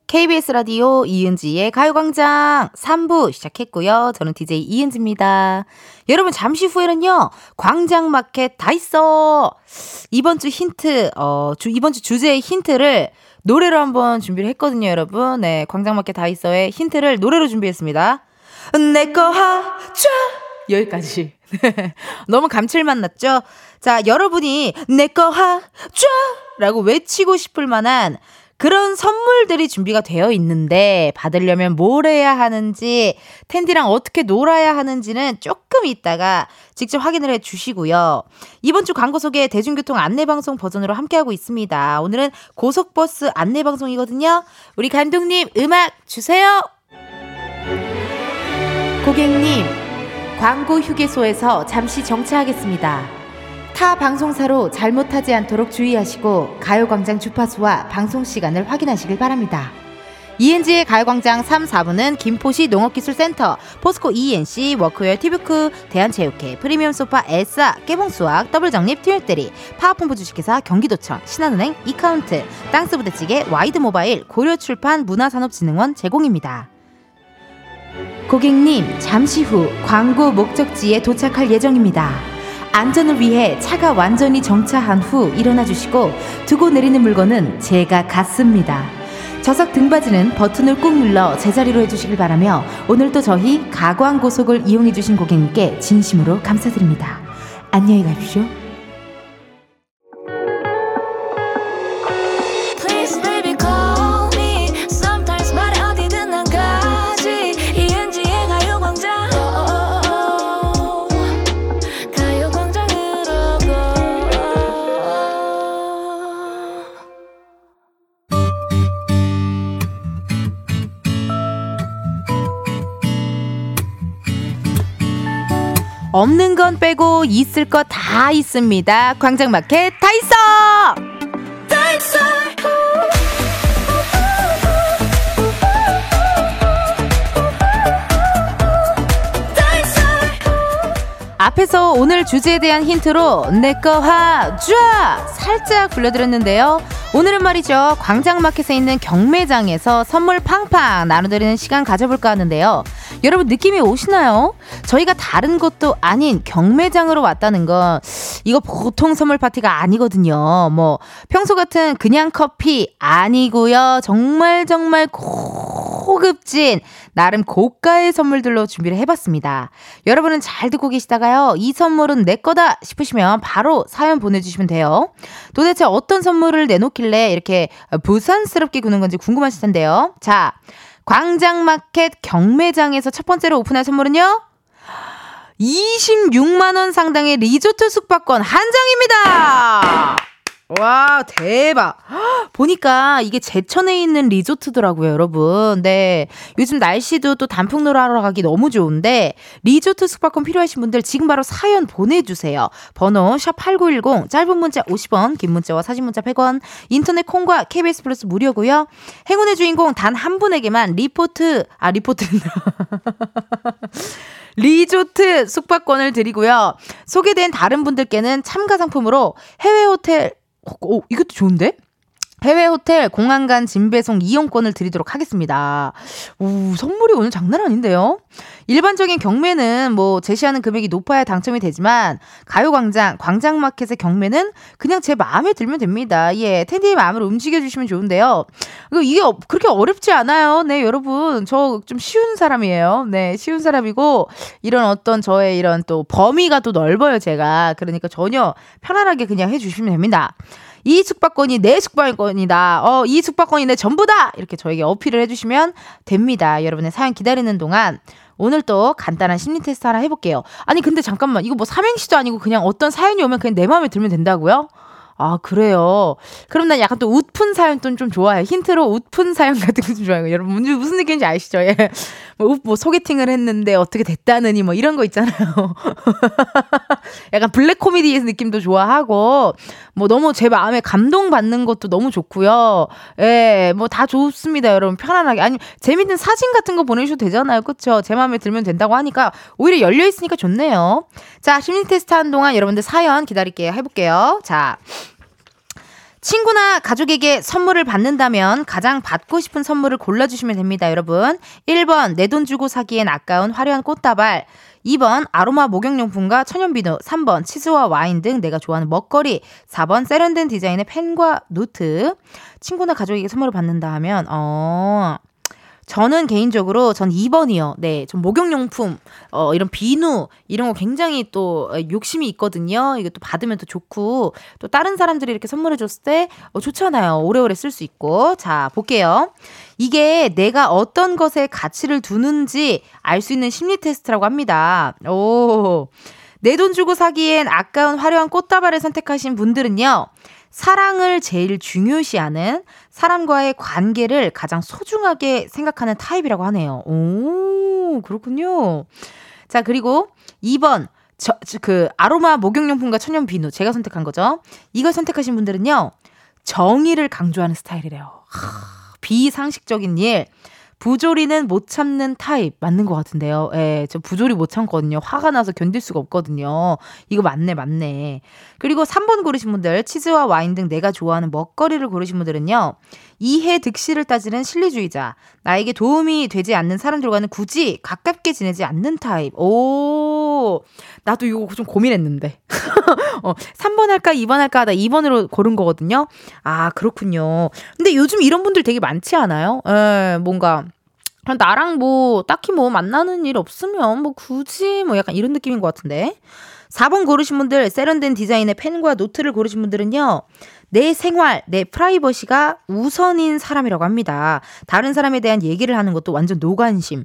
KBS 라디오 이은지의 가요광장 3부 시작했고요. 저는 DJ 이은지입니다. 여러분 잠시 후에는요, 광장마켓 다 있어! 이번 주 힌트, 이번 주 주제의 힌트를 노래로 한번 준비를 했거든요, 여러분. 네, 광장마켓 다 있어의 힌트를 노래로 준비했습니다. 내 거 하자! 여기까지. 너무 감칠맛 났죠? 자, 여러분이 내 거 하자! 라고 외치고 싶을 만한 그런 선물들이 준비가 되어 있는데, 받으려면 뭘 해야 하는지, 텐디랑 어떻게 놀아야 하는지는 조금 이따가 직접 확인을 해주시고요. 이번 주 광고 소개 대중교통 안내방송 버전으로 함께하고 있습니다. 오늘은 고속버스 안내방송이거든요. 우리 감독님 음악 주세요. 고객님, 광고 휴게소에서 잠시 정차하겠습니다. 타 방송사로 잘못하지 않도록 주의하시고 가요광장 주파수와 방송시간을 확인하시길 바랍니다. ENG의 가요광장 3, 4부는 김포시 농업기술센터, 포스코 ENC, 워크웨어 티뷰크, 대한체육회, 프리미엄소파, 엘사, 깨봉수학, 더블정립, 튜얼대리, 파워펌프 주식회사, 경기도청, 신한은행, 이카운트, 땅스부대찌개, 와이드모바일, 고려출판, 문화산업진흥원 제공입니다. 고객님, 잠시 후 광고 목적지에 도착할 예정입니다. 안전을 위해 차가 완전히 정차한 후 일어나 주시고, 두고 내리는 물건은 제가 갖습니다. 좌석 등받이는 버튼을 꾹 눌러 제자리로 해주시길 바라며, 오늘도 저희 가광고속을 이용해 주신 고객님께 진심으로 감사드립니다. 안녕히 가십시오. 없는 건 빼고 있을 거 다 있습니다. 광장마켓 다 있어! 다 있어! 앞에서 오늘 주제에 대한 힌트로 내꺼 하좌 살짝 불러드렸는데요. 오늘은 말이죠, 광장마켓에 있는 경매장에서 선물 팡팡 나눠드리는 시간 가져볼까 하는데요. 여러분 느낌이 오시나요? 저희가 다른 곳도 아닌 경매장으로 왔다는 건 이거 보통 선물 파티가 아니거든요. 뭐 평소 같은 그냥 커피 아니고요. 정말 고급진 나름 고가의 선물들로 준비를 해봤습니다. 여러분은 잘 듣고 계시다가요, 이 선물은 내 거다 싶으시면 바로 사연 보내주시면 돼요. 도대체 어떤 선물을 내놓길래 이렇게 부산스럽게 구는 건지 궁금하실 텐데요. 자, 광장마켓 경매장에서 첫 번째로 오픈할 선물은요, 26만원 상당의 리조트 숙박권 한 장입니다. 와, 대박. 보니까 이게 제천에 있는 리조트더라고요, 여러분. 네, 요즘 날씨도 또 단풍 놀러 가기 너무 좋은데 리조트 숙박권 필요하신 분들 지금 바로 사연 보내주세요. 번호 샵8910, 짧은 문자 50원, 긴 문자와 사진 문자 100원, 인터넷 콩과 KBS 플러스 무료고요. 행운의 주인공 단 한 분에게만 리조트 숙박권을 드리고요. 소개된 다른 분들께는 참가 상품으로 해외 호텔, 이것도 좋은데? 해외 호텔 공항 간 짐 배송 이용권을 드리도록 하겠습니다. 오, 선물이 오늘 장난 아닌데요? 일반적인 경매는 뭐 제시하는 금액이 높아야 당첨이 되지만 가요광장, 광장마켓의 경매는 그냥 제 마음에 들면 됩니다. 예, 텐디의 마음을 움직여주시면 좋은데요. 이게 그렇게 어렵지 않아요. 네, 여러분. 저 좀 쉬운 사람이에요. 네, 쉬운 사람이고 이런 어떤 저의 이런 또 범위가 또 넓어요, 제가. 그러니까 전혀 편안하게 그냥 해주시면 됩니다. 이 숙박권이 내 숙박권이다. 이 숙박권이 내 전부다. 이렇게 저에게 어필을 해주시면 됩니다. 여러분의 사연 기다리는 동안 오늘 또 간단한 심리 테스트 하나 해볼게요. 아니 근데 잠깐만, 이거 뭐 삼행시도 아니고 그냥 어떤 사연이 오면 그냥 내 마음에 들면 된다고요? 아, 그래요? 그럼 난 약간 또 웃픈 사연 좀 좋아해요. 힌트로 웃픈 사연 같은 거 좀 좋아해요. 여러분 무슨 느낌인지 아시죠? 예. 뭐 소개팅을 했는데 어떻게 됐다느니 뭐 이런 거 있잖아요. 약간 블랙 코미디의 느낌도 좋아하고 뭐 너무 제 마음에 감동받는 것도 너무 좋고요. 예, 뭐 다 좋습니다. 여러분 편안하게. 아니 재밌는 사진 같은 거 보내주셔도 되잖아요. 그렇죠? 제 마음에 들면 된다고 하니까 오히려 열려있으니까 좋네요. 자, 심리 테스트 하는 동안 여러분들 사연 기다릴게요. 해볼게요. 자, 친구나 가족에게 선물을 받는다면 가장 받고 싶은 선물을 골라주시면 됩니다, 여러분. 1번 내 돈 주고 사기엔 아까운 화려한 꽃다발, 2번 아로마 목욕용품과 천연비누, 3번 치즈와 와인 등 내가 좋아하는 먹거리, 4번 세련된 디자인의 펜과 노트. 친구나 가족에게 선물을 받는다 하면 저는 개인적으로 전 2번이요. 네, 전 목욕용품, 이런 비누 이런 거 굉장히 또 욕심이 있거든요. 이게 또 받으면 또 좋고 또 다른 사람들이 이렇게 선물해 줬을 때 좋잖아요. 오래오래 쓸 수 있고. 자, 볼게요. 이게 내가 어떤 것에 가치를 두는지 알 수 있는 심리 테스트라고 합니다. 오, 내 돈 주고 사기엔 아까운 화려한 꽃다발을 선택하신 분들은요, 사랑을 제일 중요시하는, 사람과의 관계를 가장 소중하게 생각하는 타입이라고 하네요. 오, 그렇군요. 자, 그리고 2번 아로마 목욕용품과 천연비누, 제가 선택한 거죠. 이걸 선택하신 분들은요, 정의를 강조하는 스타일이래요. 비상식적인 일, 부조리는 못 참는 타입 맞는 것 같은데요. 예, 저 부조리 못 참거든요. 화가 나서 견딜 수가 없거든요. 이거 맞네. 그리고 3번 고르신 분들, 치즈와 와인 등 내가 좋아하는 먹거리를 고르신 분들은요, 이해 득실을 따지는 실리주의자, 나에게 도움이 되지 않는 사람들과는 굳이 가깝게 지내지 않는 타입. 오, 나도 이거 좀 고민했는데 3번 할까 2번 할까 하다 2번으로 고른 거거든요. 아, 그렇군요. 근데 요즘 이런 분들 되게 많지 않아요? 에, 뭔가 나랑 뭐 딱히 뭐 만나는 일 없으면 뭐 굳이 뭐 약간 이런 느낌인 것 같은데. 4번 고르신 분들, 세련된 디자인의 펜과 노트를 고르신 분들은요, 내 생활, 내 프라이버시가 우선인 사람이라고 합니다. 다른 사람에 대한 얘기를 하는 것도 완전 노관심.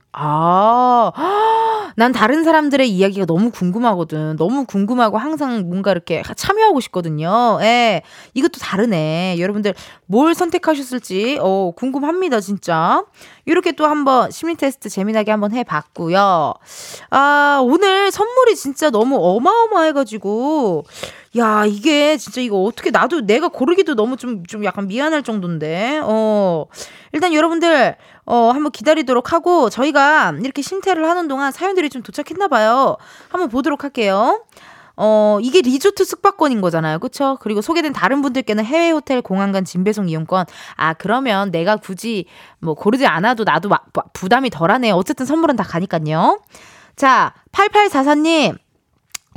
난 다른 사람들의 이야기가 너무 궁금하거든. 너무 궁금하고 항상 뭔가 이렇게 참여하고 싶거든요. 예, 이것도 다르네. 여러분들 뭘 선택하셨을지 궁금합니다, 진짜. 이렇게 또 한번 심리 테스트 재미나게 한번 해봤고요. 아, 오늘 선물이 진짜 너무 어마어마해가지고, 야, 이게 진짜 이거 어떻게, 나도 내가 고르기도 너무 좀 약간 미안할 정도인데. 일단 여러분들 한번 기다리도록 하고 저희가 이렇게 심퇴를 하는 동안 사연들이 좀 도착했나 봐요. 한번 보도록 할게요. 이게 리조트 숙박권인 거잖아요. 그렇죠? 그리고 소개된 다른 분들께는 해외 호텔, 공항간 진배송 이용권. 아, 그러면 내가 굳이 뭐 고르지 않아도 나도 부담이 덜하네. 어쨌든 선물은 다 가니까요. 자, 8844님.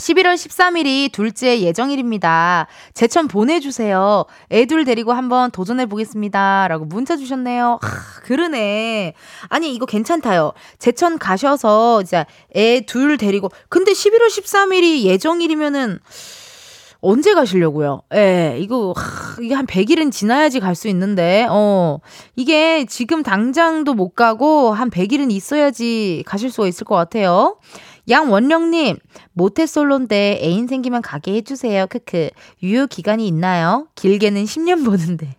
11월 13일이 둘째 예정일입니다. 제천 보내주세요. 애들 데리고 한번 도전해보겠습니다. 라고 문자 주셨네요. 하, 그러네. 아니, 이거 괜찮다요. 제천 가셔서 이제 애 둘 데리고. 근데 11월 13일이 예정일이면은 언제 가시려고요? 예, 이거, 이게 한 100일은 지나야지 갈 수 있는데, 이게 지금 당장도 못 가고, 한 100일은 있어야지 가실 수가 있을 것 같아요. 양원령님, 모태솔로인데 애인 생기면 가게 해주세요. 크크. 유효 기간이 있나요? 길게는 10년 보는데.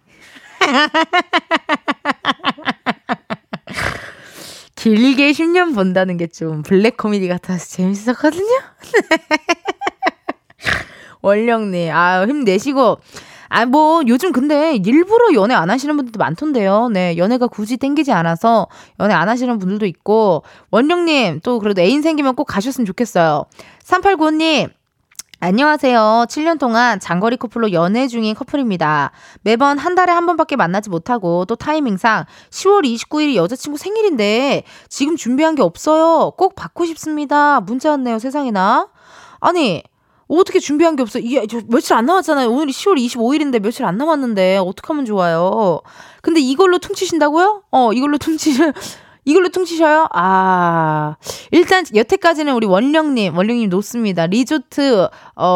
길게 10년 본다는 게 좀 블랙 코미디 같아서 재밌었거든요? 원령님, 아, 힘내시고. 아, 뭐, 요즘 근데 일부러 연애 안 하시는 분들도 많던데요. 네, 연애가 굳이 땡기지 않아서 연애 안 하시는 분들도 있고. 원령님, 또 그래도 애인 생기면 꼭 가셨으면 좋겠어요. 3895님, 안녕하세요. 7년 동안 장거리 커플로 연애 중인 커플입니다. 매번 한 달에 한 번밖에 만나지 못하고 또 타이밍상 10월 29일이 여자친구 생일인데 지금 준비한 게 없어요. 꼭 받고 싶습니다. 문자 왔네요, 세상에나. 아니, 어떻게 준비한 게 없어? 이게 며칠 안 남았잖아요. 오늘이 10월 25일인데 며칠 안 남았는데 어떡하면 좋아요? 근데 이걸로 퉁치신다고요? 이걸로 퉁치셔요? 아, 일단 여태까지는 우리 원령님 놓습니다. 리조트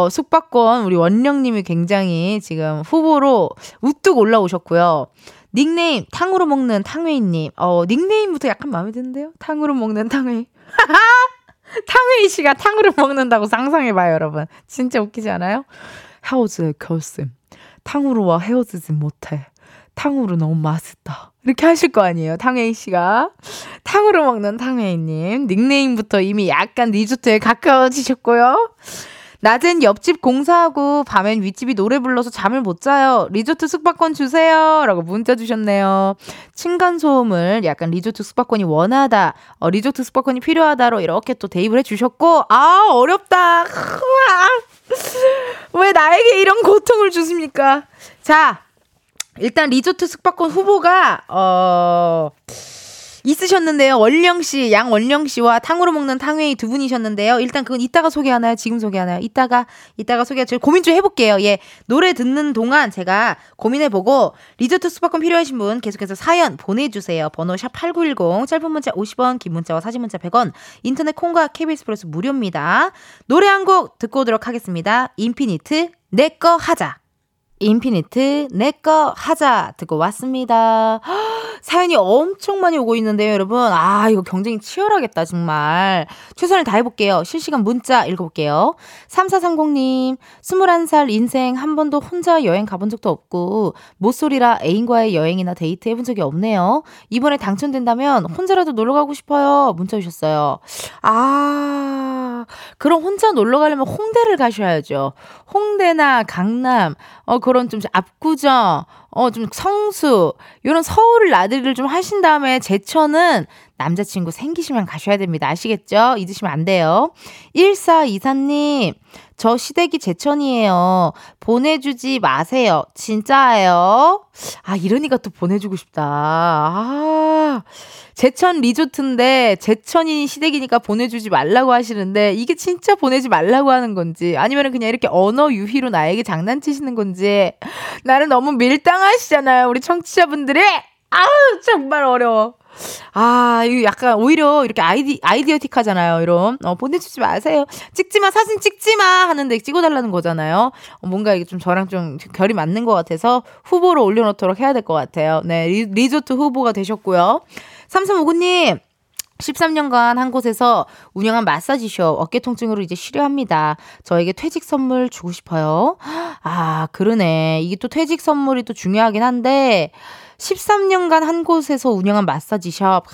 숙박권 우리 원령님이 굉장히 지금 후보로 우뚝 올라오셨고요. 닉네임 탕으로 먹는 탕웨이님. 닉네임부터 약간 마음에 드는데요? 탕으로 먹는 탕웨이. 탕웨이 씨가 탕후루 먹는다고 상상해봐요, 여러분. 진짜 웃기지 않아요? 헤어질 결심. 탕후루와 헤어지지 못해. 탕후루 너무 맛있다. 이렇게 하실 거 아니에요, 탕웨이 씨가. 탕후루 먹는 탕웨이님. 닉네임부터 이미 약간 리조트에 가까워지셨고요. 낮엔 옆집 공사하고 밤엔 윗집이 노래 불러서 잠을 못 자요. 리조트 숙박권 주세요. 라고 문자 주셨네요. 층간소음을 약간 리조트 숙박권이 원하다. 리조트 숙박권이 필요하다로 이렇게 또 대입을 해주셨고. 아, 어렵다. 왜 나에게 이런 고통을 주십니까? 자, 일단 리조트 숙박권 후보가 있으셨는데요. 원령씨, 양원령씨와 탕후루 먹는 탕웨이 두 분이셨는데요. 일단 그건 이따가 소개하나요? 지금 소개하나요? 이따가 소개하죠. 제가 고민 좀 해볼게요. 예, 노래 듣는 동안 제가 고민해보고 리조트 숙박권 필요하신 분 계속해서 사연 보내주세요. 번호 샵8910, 짧은 문자 50원, 긴 문자와 사진 문자 100원, 인터넷 콩과 KBS 플러스 무료입니다. 노래 한 곡 듣고 오도록 하겠습니다. 인피니트, 내 거 하자. 인피니트 내꺼 하자 듣고 왔습니다. 허, 사연이 엄청 많이 오고 있는데요, 여러분. 아, 이거 경쟁이 치열하겠다, 정말. 최선을 다해볼게요. 실시간 문자 읽어볼게요. 3430님, 21살 인생 한 번도 혼자 여행 가본 적도 없고 모쏠이라 애인과의 여행이나 데이트 해본 적이 없네요. 이번에 당첨된다면 혼자라도 놀러 가고 싶어요. 문자 주셨어요. 아, 그럼 혼자 놀러 가려면 홍대를 가셔야죠. 홍대나 강남, 그런 좀 압구정, 좀 성수, 이런 서울을 나들이를 좀 하신 다음에 제천은 남자친구 생기시면 가셔야 됩니다. 아시겠죠? 잊으시면 안 돼요. 1424님, 저 시댁이 제천이에요. 보내주지 마세요. 진짜예요. 아, 이러니까 또 보내주고 싶다. 아, 제천 리조트인데 제천이 시댁이니까 보내주지 말라고 하시는데 이게 진짜 보내지 말라고 하는 건지 아니면 그냥 이렇게 언어 유희로 나에게 장난치시는 건지 나를 너무 밀당하시잖아요, 우리 청취자분들이. 아우, 정말 어려워. 아, 이거 약간 오히려 이렇게 아이디어틱하잖아요. 이런 보내주지 마세요. 찍지마, 사진 찍지마 하는데 찍어달라는 거잖아요. 뭔가 이게 좀 저랑 좀 결이 맞는 것 같아서 후보로 올려놓도록 해야 될 것 같아요. 네, 리조트 후보가 되셨고요. 3359님, 13년간 한 곳에서 운영한 마사지숍 어깨 통증으로 이제 쉬려 합니다. 저에게 퇴직 선물 주고 싶어요. 아, 그러네. 이게 또 퇴직 선물이 또 중요하긴 한데 13년간 한 곳에서 운영한 마사지숍.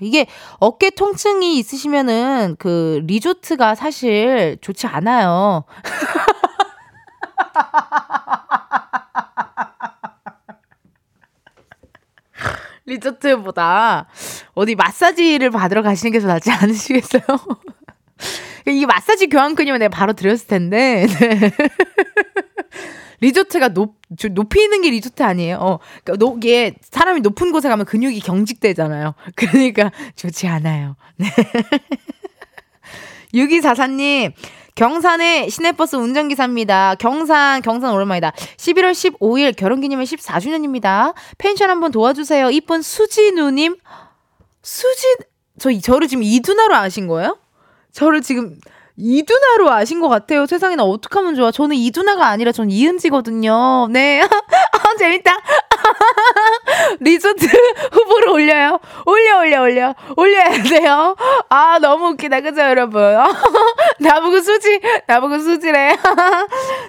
이게 어깨 통증이 있으시면은 그 리조트가 사실 좋지 않아요. 리조트보다 어디 마사지를 받으러 가시는 게 더 낫지 않으시겠어요? 이 마사지 교환권이면 내가 바로 드렸을 텐데. 네. 리조트가 높이 있는 게 리조트 아니에요. 그러니까 이게 사람이 높은 곳에 가면 근육이 경직되잖아요. 그러니까 좋지 않아요. 네. 6244님, 경산의 시내버스 운전기사입니다. 경산 오랜만이다. 11월 15일 결혼기념일 14주년입니다. 펜션 한번 도와주세요. 이쁜 수진우님. 저를 지금 이두나로 아신 거예요? 저를 지금 이두나로 아신 것 같아요. 세상에, 나 어떡하면 좋아. 저는 이두나가 아니라 전 이은지거든요. 네. 재밌다. 리조트 후보로 올려요. 올려야 돼요. 아, 너무 웃기다. 그죠, 여러분? 나보고 수지래.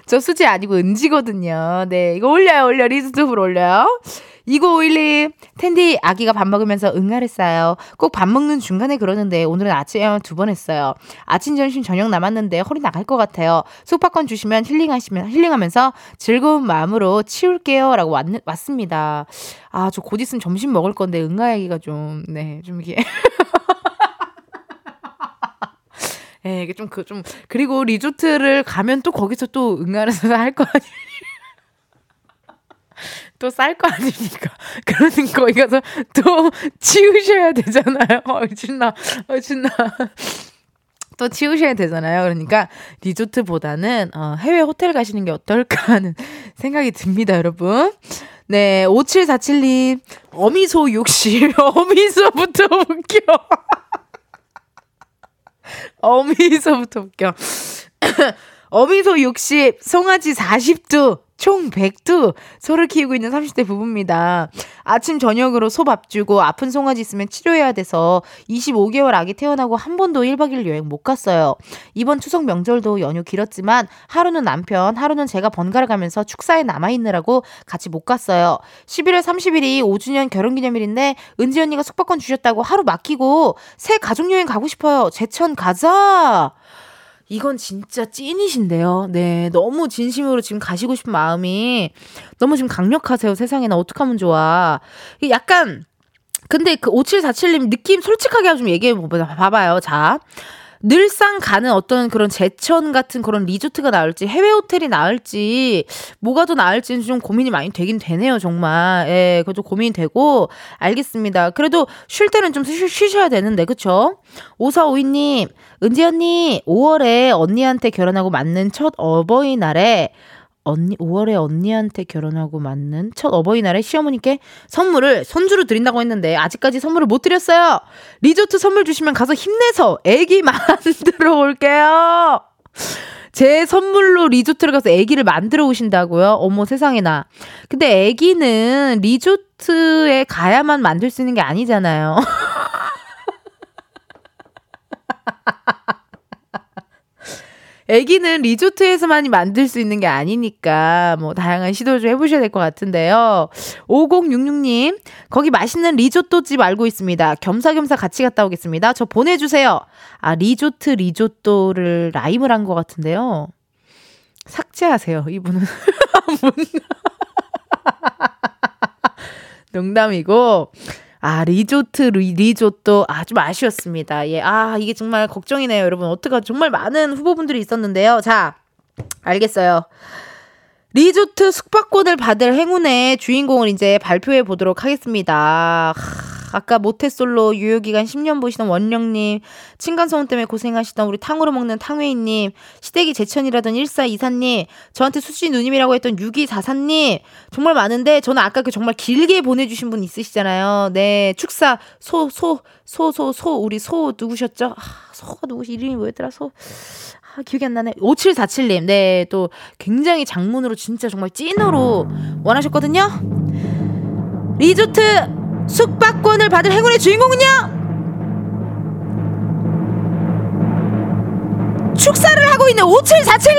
저 수지 아니고 은지거든요. 네. 이거 올려요. 리조트 후보로 올려요. 2951님, 텐디 아기가 밥 먹으면서 응가를 싸요. 꼭 밥 먹는 중간에 그러는데 오늘은 아침에 2번 했어요. 아침, 점심, 저녁 남았는데 허리 나갈 것 같아요. 숙박권 주시면 힐링하면서 즐거운 마음으로 치울게요. 라고 왔습니다. 아, 저 곧 있으면 점심 먹을 건데 응가 얘기가 좀 이게. 네, 이게 그리고 리조트를 가면 또 거기서 또 응가를 할 거 아니에요. 또 쌀 거 아닙니까? 그러는 거기 가서 또 치우셔야 되잖아요. 어이친나. 또 치우셔야 되잖아요. 그러니까 리조트보다는 해외 호텔 가시는 게 어떨까 하는 생각이 듭니다, 여러분. 네, 5747님. 어미소 60. 어미소부터 웃겨. 어미소 60, 송아지 40두. 총 100두 소를 키우고 있는 30대 부부입니다. 아침 저녁으로 소밥 주고 아픈 송아지 있으면 치료해야 돼서 25개월 아기 태어나고 한 번도 1박 2일 여행 못 갔어요. 이번 추석 명절도 연휴 길었지만 하루는 남편, 하루는 제가 번갈아 가면서 축사에 남아있느라고 같이 못 갔어요. 11월 30일이 5주년 결혼기념일인데 은지 언니가 숙박권 주셨다고 하루 맡기고 새 가족여행 가고 싶어요. 제천 가자! 이건 진짜 찐이신데요. 네, 너무 진심으로 지금 가시고 싶은 마음이 너무 지금 강력하세요. 세상에, 나 어떡하면 좋아. 약간 근데 그 5747님 느낌 솔직하게 좀 얘기해 봐봐요. 자, 늘상 가는 어떤 그런 제천 같은 그런 리조트가 나을지 해외 호텔이 나을지 뭐가 더 나을지는 좀 고민이 많이 되긴 되네요. 정말. 예, 그것도 고민이 되고. 알겠습니다. 그래도 쉴 때는 좀 쉬셔야 되는데, 그쵸? 5452님, 은지 언니 5월에 언니한테 결혼하고 맞는 첫 어버이날에 5월에 언니한테 결혼하고 맞는 첫 어버이날에 시어머니께 선물을 손주로 드린다고 했는데 아직까지 선물을 못 드렸어요. 리조트 선물 주시면 가서 힘내서 애기 만들어 올게요. 제 선물로 리조트를 가서 애기를 만들어 오신다고요? 어머, 세상에, 나. 근데 애기는 리조트에 가야만 만들 수 있는 게 아니잖아요. 애기는 리조트에서만 만들 수 있는 게 아니니까 뭐 다양한 시도를 좀 해보셔야 될 것 같은데요. 5066님, 거기 맛있는 리조또집 알고 있습니다. 겸사겸사 같이 갔다 오겠습니다. 저 보내주세요. 아, 리조또를 라임을 한 것 같은데요. 삭제하세요, 이분은. 농담이고. 아, 리조또. 아, 좀 아쉬웠습니다. 예. 아, 이게 정말 걱정이네요, 여러분. 어떡하죠? 정말 많은 후보분들이 있었는데요. 자, 알겠어요. 리조트 숙박권을 받을 행운의 주인공을 이제 발표해 보도록 하겠습니다. 아까 모태솔로 유효기간 10년 보시던 원령님, 층간소음 때문에 고생하시던 우리 탕으로 먹는 탕웨이님, 시댁이 제천이라던 1424님, 저한테 수지 누님이라고 했던 6244님, 정말 많은데 저는 아까 그 정말 길게 보내주신 분 있으시잖아요. 네, 축사 소 우리 소 누구셨죠? 소가 누구시? 이름이 뭐였더라? 기억이 안 나네. 5747님, 네, 또 굉장히 장문으로 진짜 정말 찐으로 원하셨거든요. 리조트 숙박권을 받을 행운의 주인공은요, 축사를 하고 있는 5747님!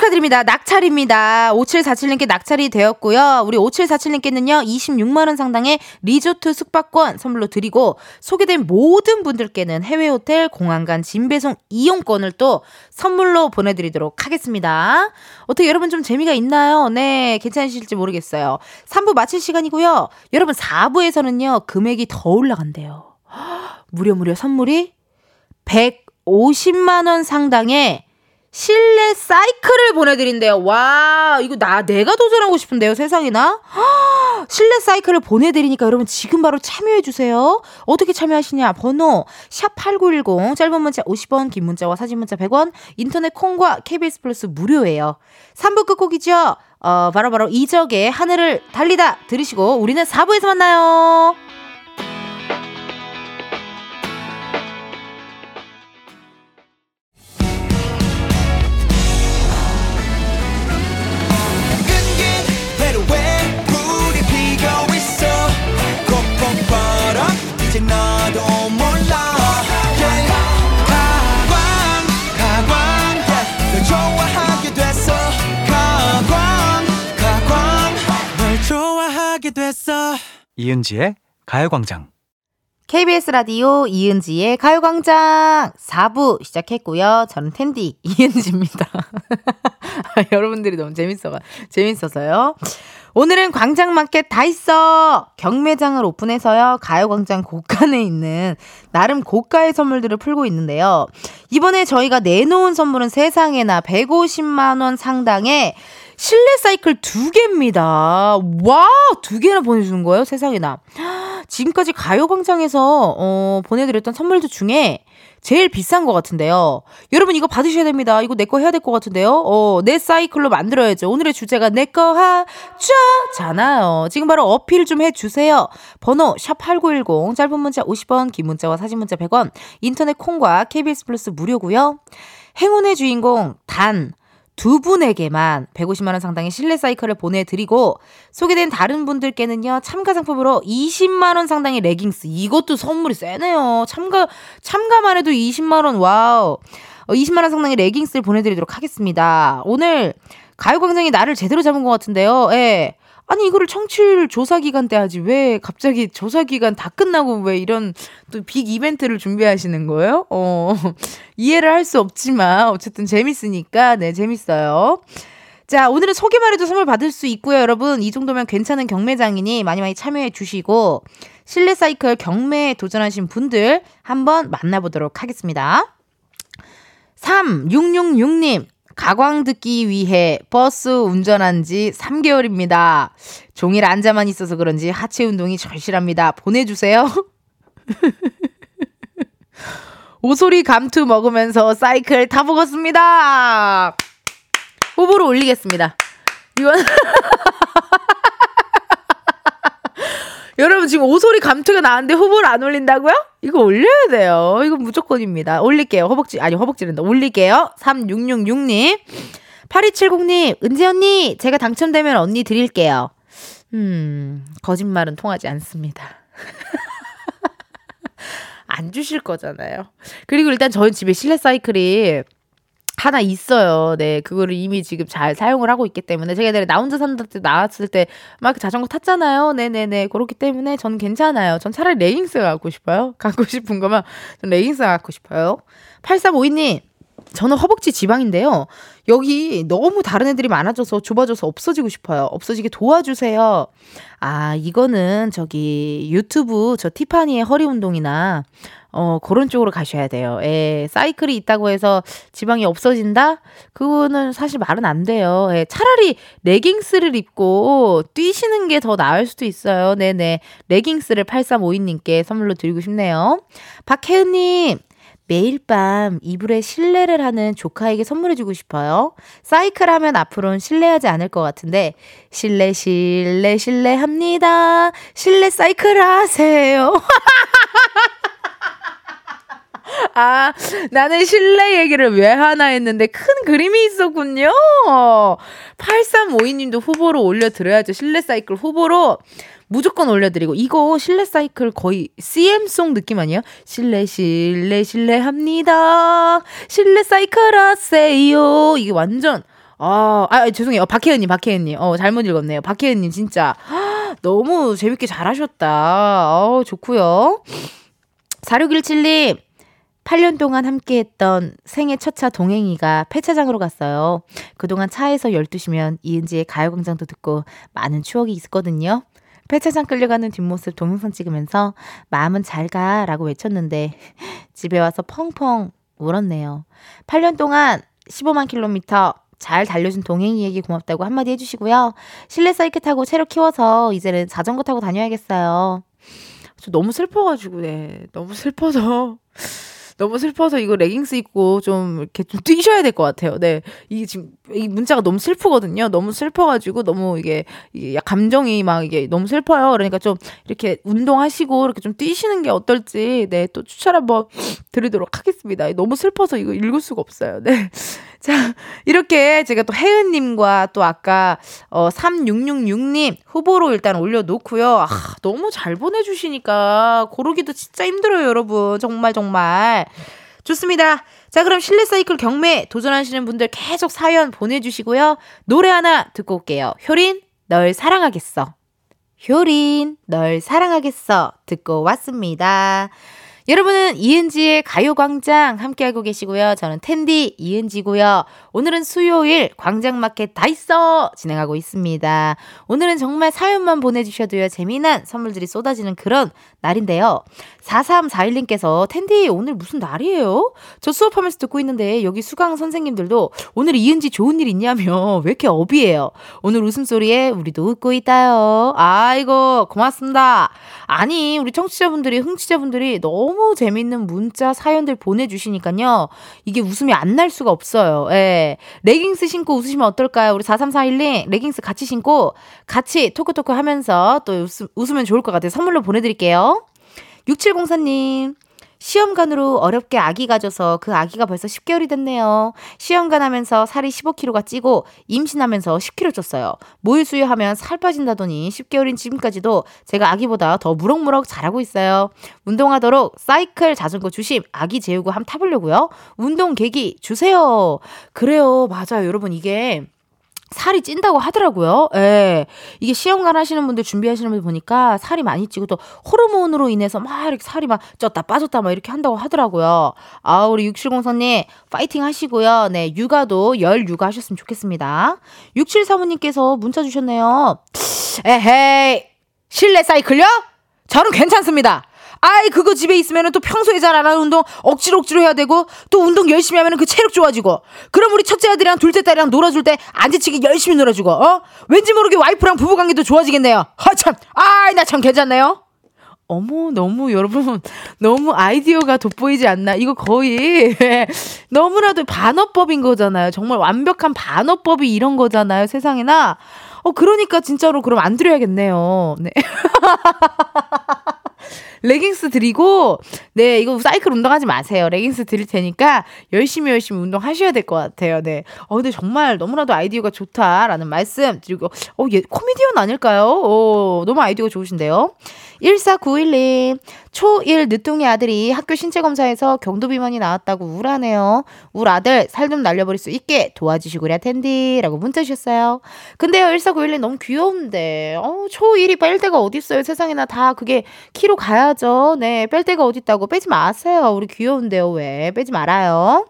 축하드립니다. 낙찰입니다. 5747님께 낙찰이 되었고요. 우리 5747님께는요 26만원 상당의 리조트 숙박권 선물로 드리고, 소개된 모든 분들께는 해외호텔 공항간 짐배송 이용권을 또 선물로 보내드리도록 하겠습니다. 어떻게 여러분 좀 재미가 있나요? 네, 괜찮으실지 모르겠어요. 3부 마칠 시간이고요. 여러분 4부에서는요 금액이 더 올라간대요. 무려 선물이 150만원 상당의 실내 사이클을 보내드린대요. 와, 이거 내가 도전하고 싶은데요, 세상에나. 실내 사이클을 보내드리니까 여러분 지금 바로 참여해주세요. 어떻게 참여하시냐, 번호 샵8910, 짧은 문자 50원, 긴 문자와 사진 문자 100원, 인터넷 콩과 KBS 플러스 무료예요. 3부 끝곡이죠. 바로 이적의 하늘을 달리다 들으시고 우리는 4부에서 만나요. 이은지의 가요광장, KBS 라디오 이은지의 가요광장 4부 시작했고요. 저는 텐디 이은지입니다. 여러분들이 너무 재밌어서요. 오늘은 광장마켓 다 있어! 경매장을 오픈해서요, 가요광장 곳간에 있는 나름 고가의 선물들을 풀고 있는데요. 이번에 저희가 내놓은 선물은 세상에나 150만원 상당의 실내 사이클 2개입니다. 와, 2개나 보내주는 거예요? 세상에나. 지금까지 가요광장에서 보내드렸던 선물들 중에 제일 비싼 것 같은데요. 여러분 이거 받으셔야 됩니다. 이거 내 거 해야 될 것 같은데요. 내 사이클로 만들어야죠. 오늘의 주제가 내 거 하자잖아요. 지금 바로 어필 좀 해주세요. 번호 샵8910, 짧은 문자 50원, 긴 문자와 사진 문자 100원, 인터넷 콩과 KBS 플러스 무료고요. 행운의 주인공 단 두 분에게만 150만원 상당의 실내 사이클을 보내드리고, 소개된 다른 분들께는요 참가 상품으로 20만원 상당의 레깅스, 이것도 선물이 세네요. 참가만 해도 20만원, 와우. 20만원 상당의 레깅스를 보내드리도록 하겠습니다. 오늘 가요광장이 나를 제대로 잡은 것 같은데요. 예. 아니 이거를 청취율 조사기간 때 하지 왜 갑자기 조사기간 다 끝나고 왜 이런 또 빅 이벤트를 준비하시는 거예요? 이해를 할 수 없지만 어쨌든 재밌으니까, 네, 재밌어요. 자, 오늘은 소개만 해도 선물 받을 수 있고요. 여러분 이 정도면 괜찮은 경매장이니 많이 참여해 주시고, 실내 사이클 경매에 도전하신 분들 한번 만나보도록 하겠습니다. 3666님, 가광 듣기 위해 버스 운전한 지 3개월입니다. 종일 앉아만 있어서 그런지 하체 운동이 절실합니다. 보내주세요. 오소리 감투 먹으면서 사이클 타보겠습니다. 후보로 올리겠습니다. 이건 여러분 지금 오소리 감투가 나왔는데 후보를 안 올린다고요? 이거 올려야 돼요. 이거 무조건입니다. 올릴게요. 허벅지란다. 올릴게요. 3666님. 8270님. 은지 언니, 제가 당첨되면 언니 드릴게요. 거짓말은 통하지 않습니다. 안 주실 거잖아요. 그리고 일단 저희 집에 실내 사이클이 하나 있어요. 네, 그거를 이미 지금 잘 사용을 하고 있기 때문에, 제가 나 혼자 산다 때 나왔을 때 막 자전거 탔잖아요. 네네네. 그렇기 때문에 저는 괜찮아요. 전 차라리 레깅스 갖고 싶어요. 갖고 싶은 거면 전 레깅스 갖고 싶어요. 8352님, 저는 허벅지 지방인데요, 여기 너무 다른 애들이 많아져서 좁아져서 없어지고 싶어요. 없어지게 도와주세요. 아, 이거는 저기 유튜브 저 티파니의 허리 운동이나 그런 쪽으로 가셔야 돼요. 예, 사이클이 있다고 해서 지방이 없어진다? 그거는 사실 말은 안 돼요. 예, 차라리 레깅스를 입고 뛰시는 게 더 나을 수도 있어요. 네네. 레깅스를 8352님께 선물로 드리고 싶네요. 박혜은님, 매일 밤 이불에 실내를 하는 조카에게 선물해주고 싶어요. 사이클 하면 앞으로는 실내하지 않을 것 같은데, 실내 합니다. 실내 사이클 하세요. 아, 나는 실내 얘기를 왜 하나 했는데 큰 그림이 있었군요. 8352님도 후보로 올려드려야죠. 실내 사이클 후보로 무조건 올려드리고, 이거 실내 사이클 거의 CM송 느낌 아니에요? 실내 합니다. 실내 사이클 하세요. 이게 완전 죄송해요. 박혜은님. 잘못 읽었네요. 박혜은님 진짜 너무 재밌게 잘하셨다. 좋고요. 4617님. 8년 동안 함께했던 생애 첫 차 동행이가 폐차장으로 갔어요. 그동안 차에서 12시면 이은지의 가요광장도 듣고 많은 추억이 있었거든요. 폐차장 끌려가는 뒷모습 동영상 찍으면서 마음은 잘 가 라고 외쳤는데 집에 와서 펑펑 울었네요. 8년 동안 15만 킬로미터 잘 달려준 동행이에게 고맙다고 한마디 해주시고요. 실내 사이클 타고 체력 키워서 이제는 자전거 타고 다녀야겠어요. 저 너무 슬퍼가지고 너무 슬퍼서 이거 레깅스 입고 좀 이렇게 좀 뛰셔야 될 것 같아요. 네, 이게 지금 이 문자가 너무 슬프거든요. 너무 슬퍼가지고 너무 이게 감정이 막 이게 너무 슬퍼요. 그러니까 좀 이렇게 운동하시고 이렇게 좀 뛰시는 게 어떨지 네 또 추천 한번 드리도록 하겠습니다. 너무 슬퍼서 이거 읽을 수가 없어요. 네. 자, 이렇게 제가 또 혜은님과 또 아까 3666님 후보로 일단 올려놓고요. 너무 잘 보내주시니까 고르기도 진짜 힘들어요, 여러분. 정말 좋습니다. 자, 그럼 실내 사이클 경매 도전하시는 분들 계속 사연 보내주시고요. 노래 하나 듣고 올게요. 효린, 널 사랑하겠어. 효린, 널 사랑하겠어. 듣고 왔습니다. 여러분은 이은지의 가요광장 함께하고 계시고요. 저는 텐디 이은지고요. 오늘은 수요일 광장마켓 다 있어 진행하고 있습니다. 오늘은 정말 사연만 보내주셔도요. 재미난 선물들이 쏟아지는 그런 날인데요. 4341님께서 텐디 오늘 무슨 날이에요? 저 수업하면서 듣고 있는데 여기 수강 선생님들도 오늘 이은지 좋은 일 있냐며 왜 이렇게 업이에요? 오늘 웃음소리에 우리도 웃고 있다요. 아이고 고맙습니다. 아니 우리 청취자분들이 흥취자분들이 너무 재밌는 문자 사연들 보내주시니까요. 이게 웃음이 안 날 수가 없어요. 예. 레깅스 신고 웃으시면 어떨까요? 우리 43412 레깅스 같이 신고 같이 토크토크 하면서 또 웃으면 좋을 것 같아요. 선물로 보내드릴게요. 6704님. 시험관으로 어렵게 아기가 져서 그 아기가 벌써 10개월이 됐네요. 시험관 하면서 살이 15kg가 찌고 임신하면서 10kg 쪘어요. 모유 수유하면 살 빠진다더니 10개월인 지금까지도 제가 아기보다 더 무럭무럭 자라고 있어요. 운동하도록 사이클 자전거 주심 아기 재우고 함 타보려고요. 운동 계기 주세요. 그래요. 맞아요. 여러분 이게 살이 찐다고 하더라고요. 예. 이게 시험관 하시는 분들 준비하시는 분들 보니까 살이 많이 찌고 또 호르몬으로 인해서 막 이렇게 살이 막 쪘다 빠졌다 막 이렇게 한다고 하더라고요. 아, 우리 6704님 파이팅 하시고요. 네. 육아도 열 육아하셨으면 좋겠습니다. 6735님께서 문자 주셨네요. 에헤이. 실내 사이클요? 저는 괜찮습니다. 아이 그거 집에 있으면은 또 평소에 잘 안 하는 운동 억지로 해야 되고 또 운동 열심히 하면은 그 체력 좋아지고 그럼 우리 첫째 아들이랑 둘째 딸이랑 놀아줄 때 안 지치게 열심히 놀아주고 왠지 모르게 와이프랑 부부관계도 좋아지겠네요. 허참 아이 나 참 괜찮네요. 어머 너무 여러분 너무 아이디어가 돋보이지 않나. 이거 거의 너무나도 반어법인 거잖아요. 정말 완벽한 반어법이 이런 거잖아요. 세상에나 그러니까 진짜로 그럼 안 드려야겠네요. 네. 레깅스 드리고 네 이거 사이클 운동하지 마세요. 레깅스 드릴 테니까 열심히 운동하셔야 될 것 같아요. 네. 근데 정말 너무나도 아이디어가 좋다라는 말씀 드리고 얘 코미디언 아닐까요? 너무 아이디어가 좋으신데요. 14912 초1 늦둥이 아들이 학교 신체검사에서 경도비만이 나왔다고 우울하네요. 우리 아들 살 좀 날려버릴 수 있게 도와주시구려 텐디 라고 문자 주셨어요. 근데요 14912 너무 귀여운데 초1이 뺄 데가 어딨어요. 세상에나 다 그게 키로 가야죠. 네, 뺄 데가 어딨다고 빼지 마세요. 우리 귀여운데요. 왜 빼지 말아요.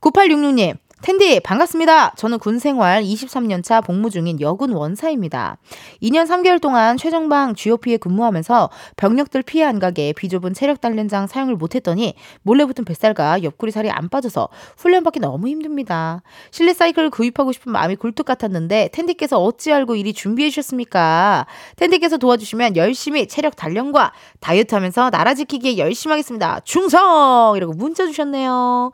9866님 텐디 반갑습니다. 저는 군생활 23년차 복무 중인 여군 원사입니다. 2년 3개월 동안 최정방 GOP에 근무하면서 병력들 피해 안 가게 비좁은 체력 단련장 사용을 못했더니 몰래 붙은 뱃살과 옆구리 살이 안 빠져서 훈련받기 너무 힘듭니다. 실내 사이클을 구입하고 싶은 마음이 굴뚝 같았는데 텐디께서 어찌 알고 이리 준비해 주셨습니까? 텐디께서 도와주시면 열심히 체력 단련과 다이어트하면서 나라 지키기에 열심히 하겠습니다. 충성! 이라고 문자 주셨네요.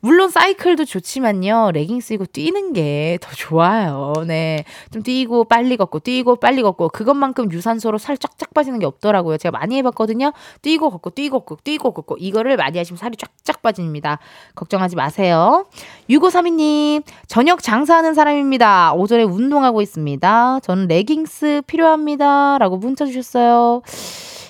물론 사이클도 좋지만요. 레깅스 입고 뛰는 게 더 좋아요. 네, 좀 뛰고 빨리 걷고 그것만큼 유산소로 살 쫙쫙 빠지는 게 없더라고요. 제가 많이 해봤거든요. 뛰고 걷고 이거를 많이 하시면 살이 쫙쫙 빠집니다. 걱정하지 마세요. 6532님 저녁 장사하는 사람입니다. 오전에 운동하고 있습니다. 저는 레깅스 필요합니다 라고 문자 주셨어요.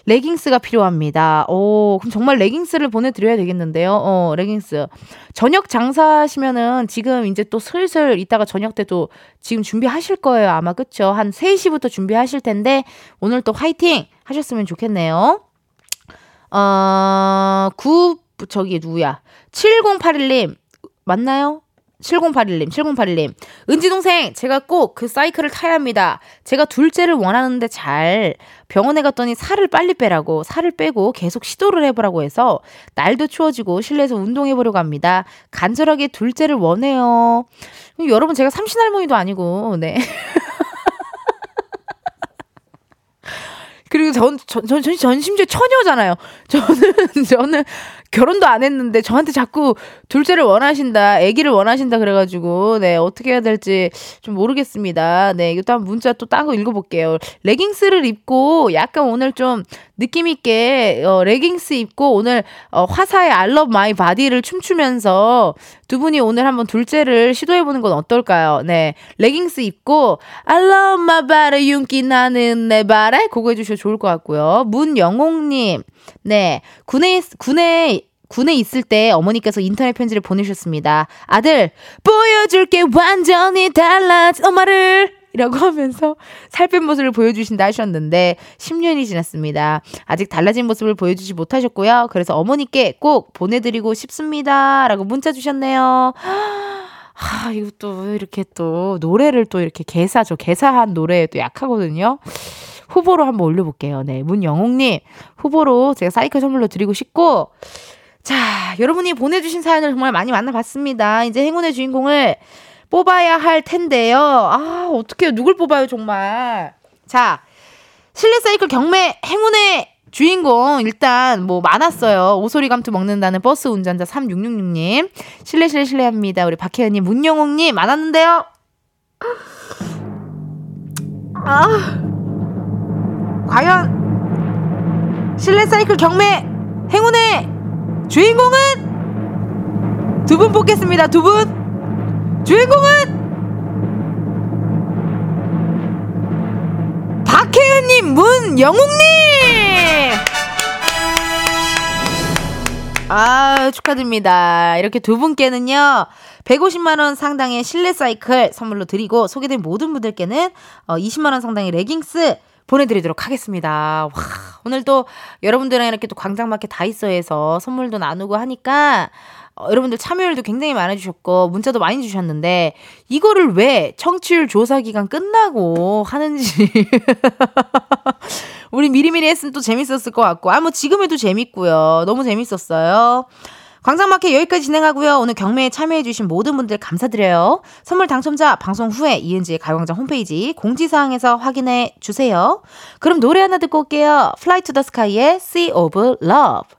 레깅스가 필요합니다. 오, 그럼 정말 레깅스를 보내드려야 되겠는데요. 레깅스. 저녁 장사시면은 지금 이제 또 슬슬 이따가 저녁 때도 지금 준비하실 거예요. 아마 그쵸? 한 3시부터 준비하실 텐데 오늘 또 화이팅 하셨으면 좋겠네요. 7081님. 맞나요? 7081님. 은지동생, 제가 꼭 그 사이클을 타야 합니다. 제가 둘째를 원하는데 잘 병원에 갔더니 살을 빨리 빼라고, 살을 빼고 계속 시도를 해보라고 해서 날도 추워지고 실내에서 운동해보려고 합니다. 간절하게 둘째를 원해요. 여러분, 제가 삼신할머니도 아니고, 네. 그리고 전심지어 처녀잖아요. 저는 결혼도 안 했는데 저한테 자꾸 둘째를 원하신다, 아기를 원하신다 그래가지고 네 어떻게 해야 될지 좀 모르겠습니다. 네 이것도 한 문자 또 딴 거 읽어볼게요. 레깅스를 입고 약간 오늘 좀 느낌 있게 레깅스 입고 오늘 화사의 I love my body를 춤추면서 두 분이 오늘 한번 둘째를 시도해보는 건 어떨까요? 네 레깅스 입고 I love my body 윤기 나는 내 발에 그거 해주셔도 좋을 것 같고요. 문영옥님 네 군에 있을 때 어머니께서 인터넷 편지를 보내셨습니다. 아들 보여줄게 완전히 달라진 엄마를 이라고 하면서 살 뺀 모습을 보여주신다 하셨는데 10년이 지났습니다. 아직 달라진 모습을 보여주지 못하셨고요. 그래서 어머니께 꼭 보내드리고 싶습니다 라고 문자 주셨네요. 아, 이거 또 이렇게 또 노래를 또 이렇게 개사한 노래에 또 약하거든요. 후보로 한번 올려볼게요. 네, 문영옥님 후보로 제가 사이클 선물로 드리고 싶고 자, 여러분이 보내주신 사연을 정말 많이 만나봤습니다. 이제 행운의 주인공을 뽑아야 할 텐데요. 아, 어떡해요. 누굴 뽑아요, 정말. 자, 실내 사이클 경매 행운의 주인공 일단 뭐 많았어요. 오소리 감투 먹는다는 버스 운전자 3666님. 실례합니다. 우리 박혜은님, 문영옥님 많았는데요. 과연 실내 사이클 경매 행운의 주인공은 두 분 뽑겠습니다. 두 분 주인공은 박혜은님, 문영웅님. 아, 축하드립니다. 이렇게 두 분께는요 150만원 상당의 실내 사이클 선물로 드리고 소개된 모든 분들께는 20만원 상당의 레깅스 보내드리도록 하겠습니다. 와, 오늘 또 여러분들이랑 이렇게 또 광장마켓 다이소에서 선물도 나누고 하니까 여러분들 참여율도 굉장히 많아주셨고 문자도 많이 주셨는데 이거를 왜 청취율 조사 기간 끝나고 하는지 우리 미리미리 했으면 또 재밌었을 것 같고 뭐 지금 해도 재밌고요. 너무 재밌었어요. 광장마켓 여기까지 진행하고요. 오늘 경매에 참여해주신 모든 분들 감사드려요. 선물 당첨자 방송 후에 이은지의 가요광장 홈페이지 공지사항에서 확인해 주세요. 그럼 노래 하나 듣고 올게요. Fly to the Sky의 Sea of Love.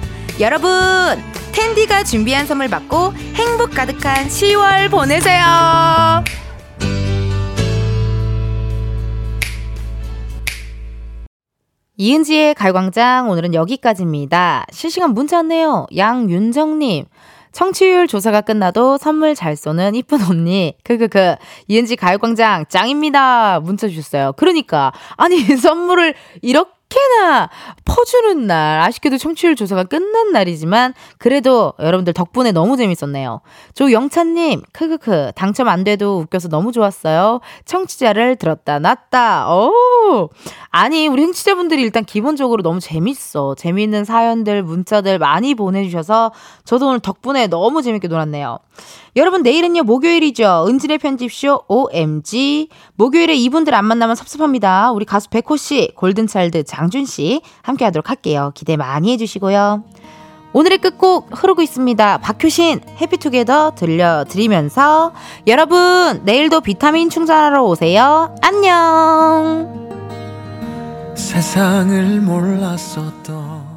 여러분, 텐디가 준비한 선물 받고 행복 가득한 10월 보내세요. 이은지의 가요광장 오늘은 여기까지입니다. 실시간 문자 왔네요. 양윤정님. 청취율 조사가 끝나도 선물 잘 쏘는 이쁜 언니. 이은지 가요광장 짱입니다. 문자 주셨어요. 그러니까 아니 선물을 이렇게나 퍼주는 날. 아쉽게도 청취율 조사가 끝난 날이지만 그래도 여러분들 덕분에 너무 재밌었네요. 조영찬님. 당첨 안 돼도 웃겨서 너무 좋았어요. 청취자를 들었다 놨다. 오. 아니 우리 행취자분들이 일단 기본적으로 너무 재밌어. 재밌는 사연들 문자들 많이 보내주셔서 저도 오늘 덕분에 너무 재밌게 놀았네요. 여러분 내일은요 목요일이죠. 은진의 편집쇼 OMG. 목요일에 이분들 안 만나면 섭섭합니다. 우리 가수 백호씨 골든차일드 장준씨 함께 하도록 할게요. 기대 많이 해주시고요. 오늘의 끝곡 흐르고 있습니다. 박효신 해피투게더 들려드리면서 여러분 내일도 비타민 충전하러 오세요. 안녕. 세상을 몰랐었던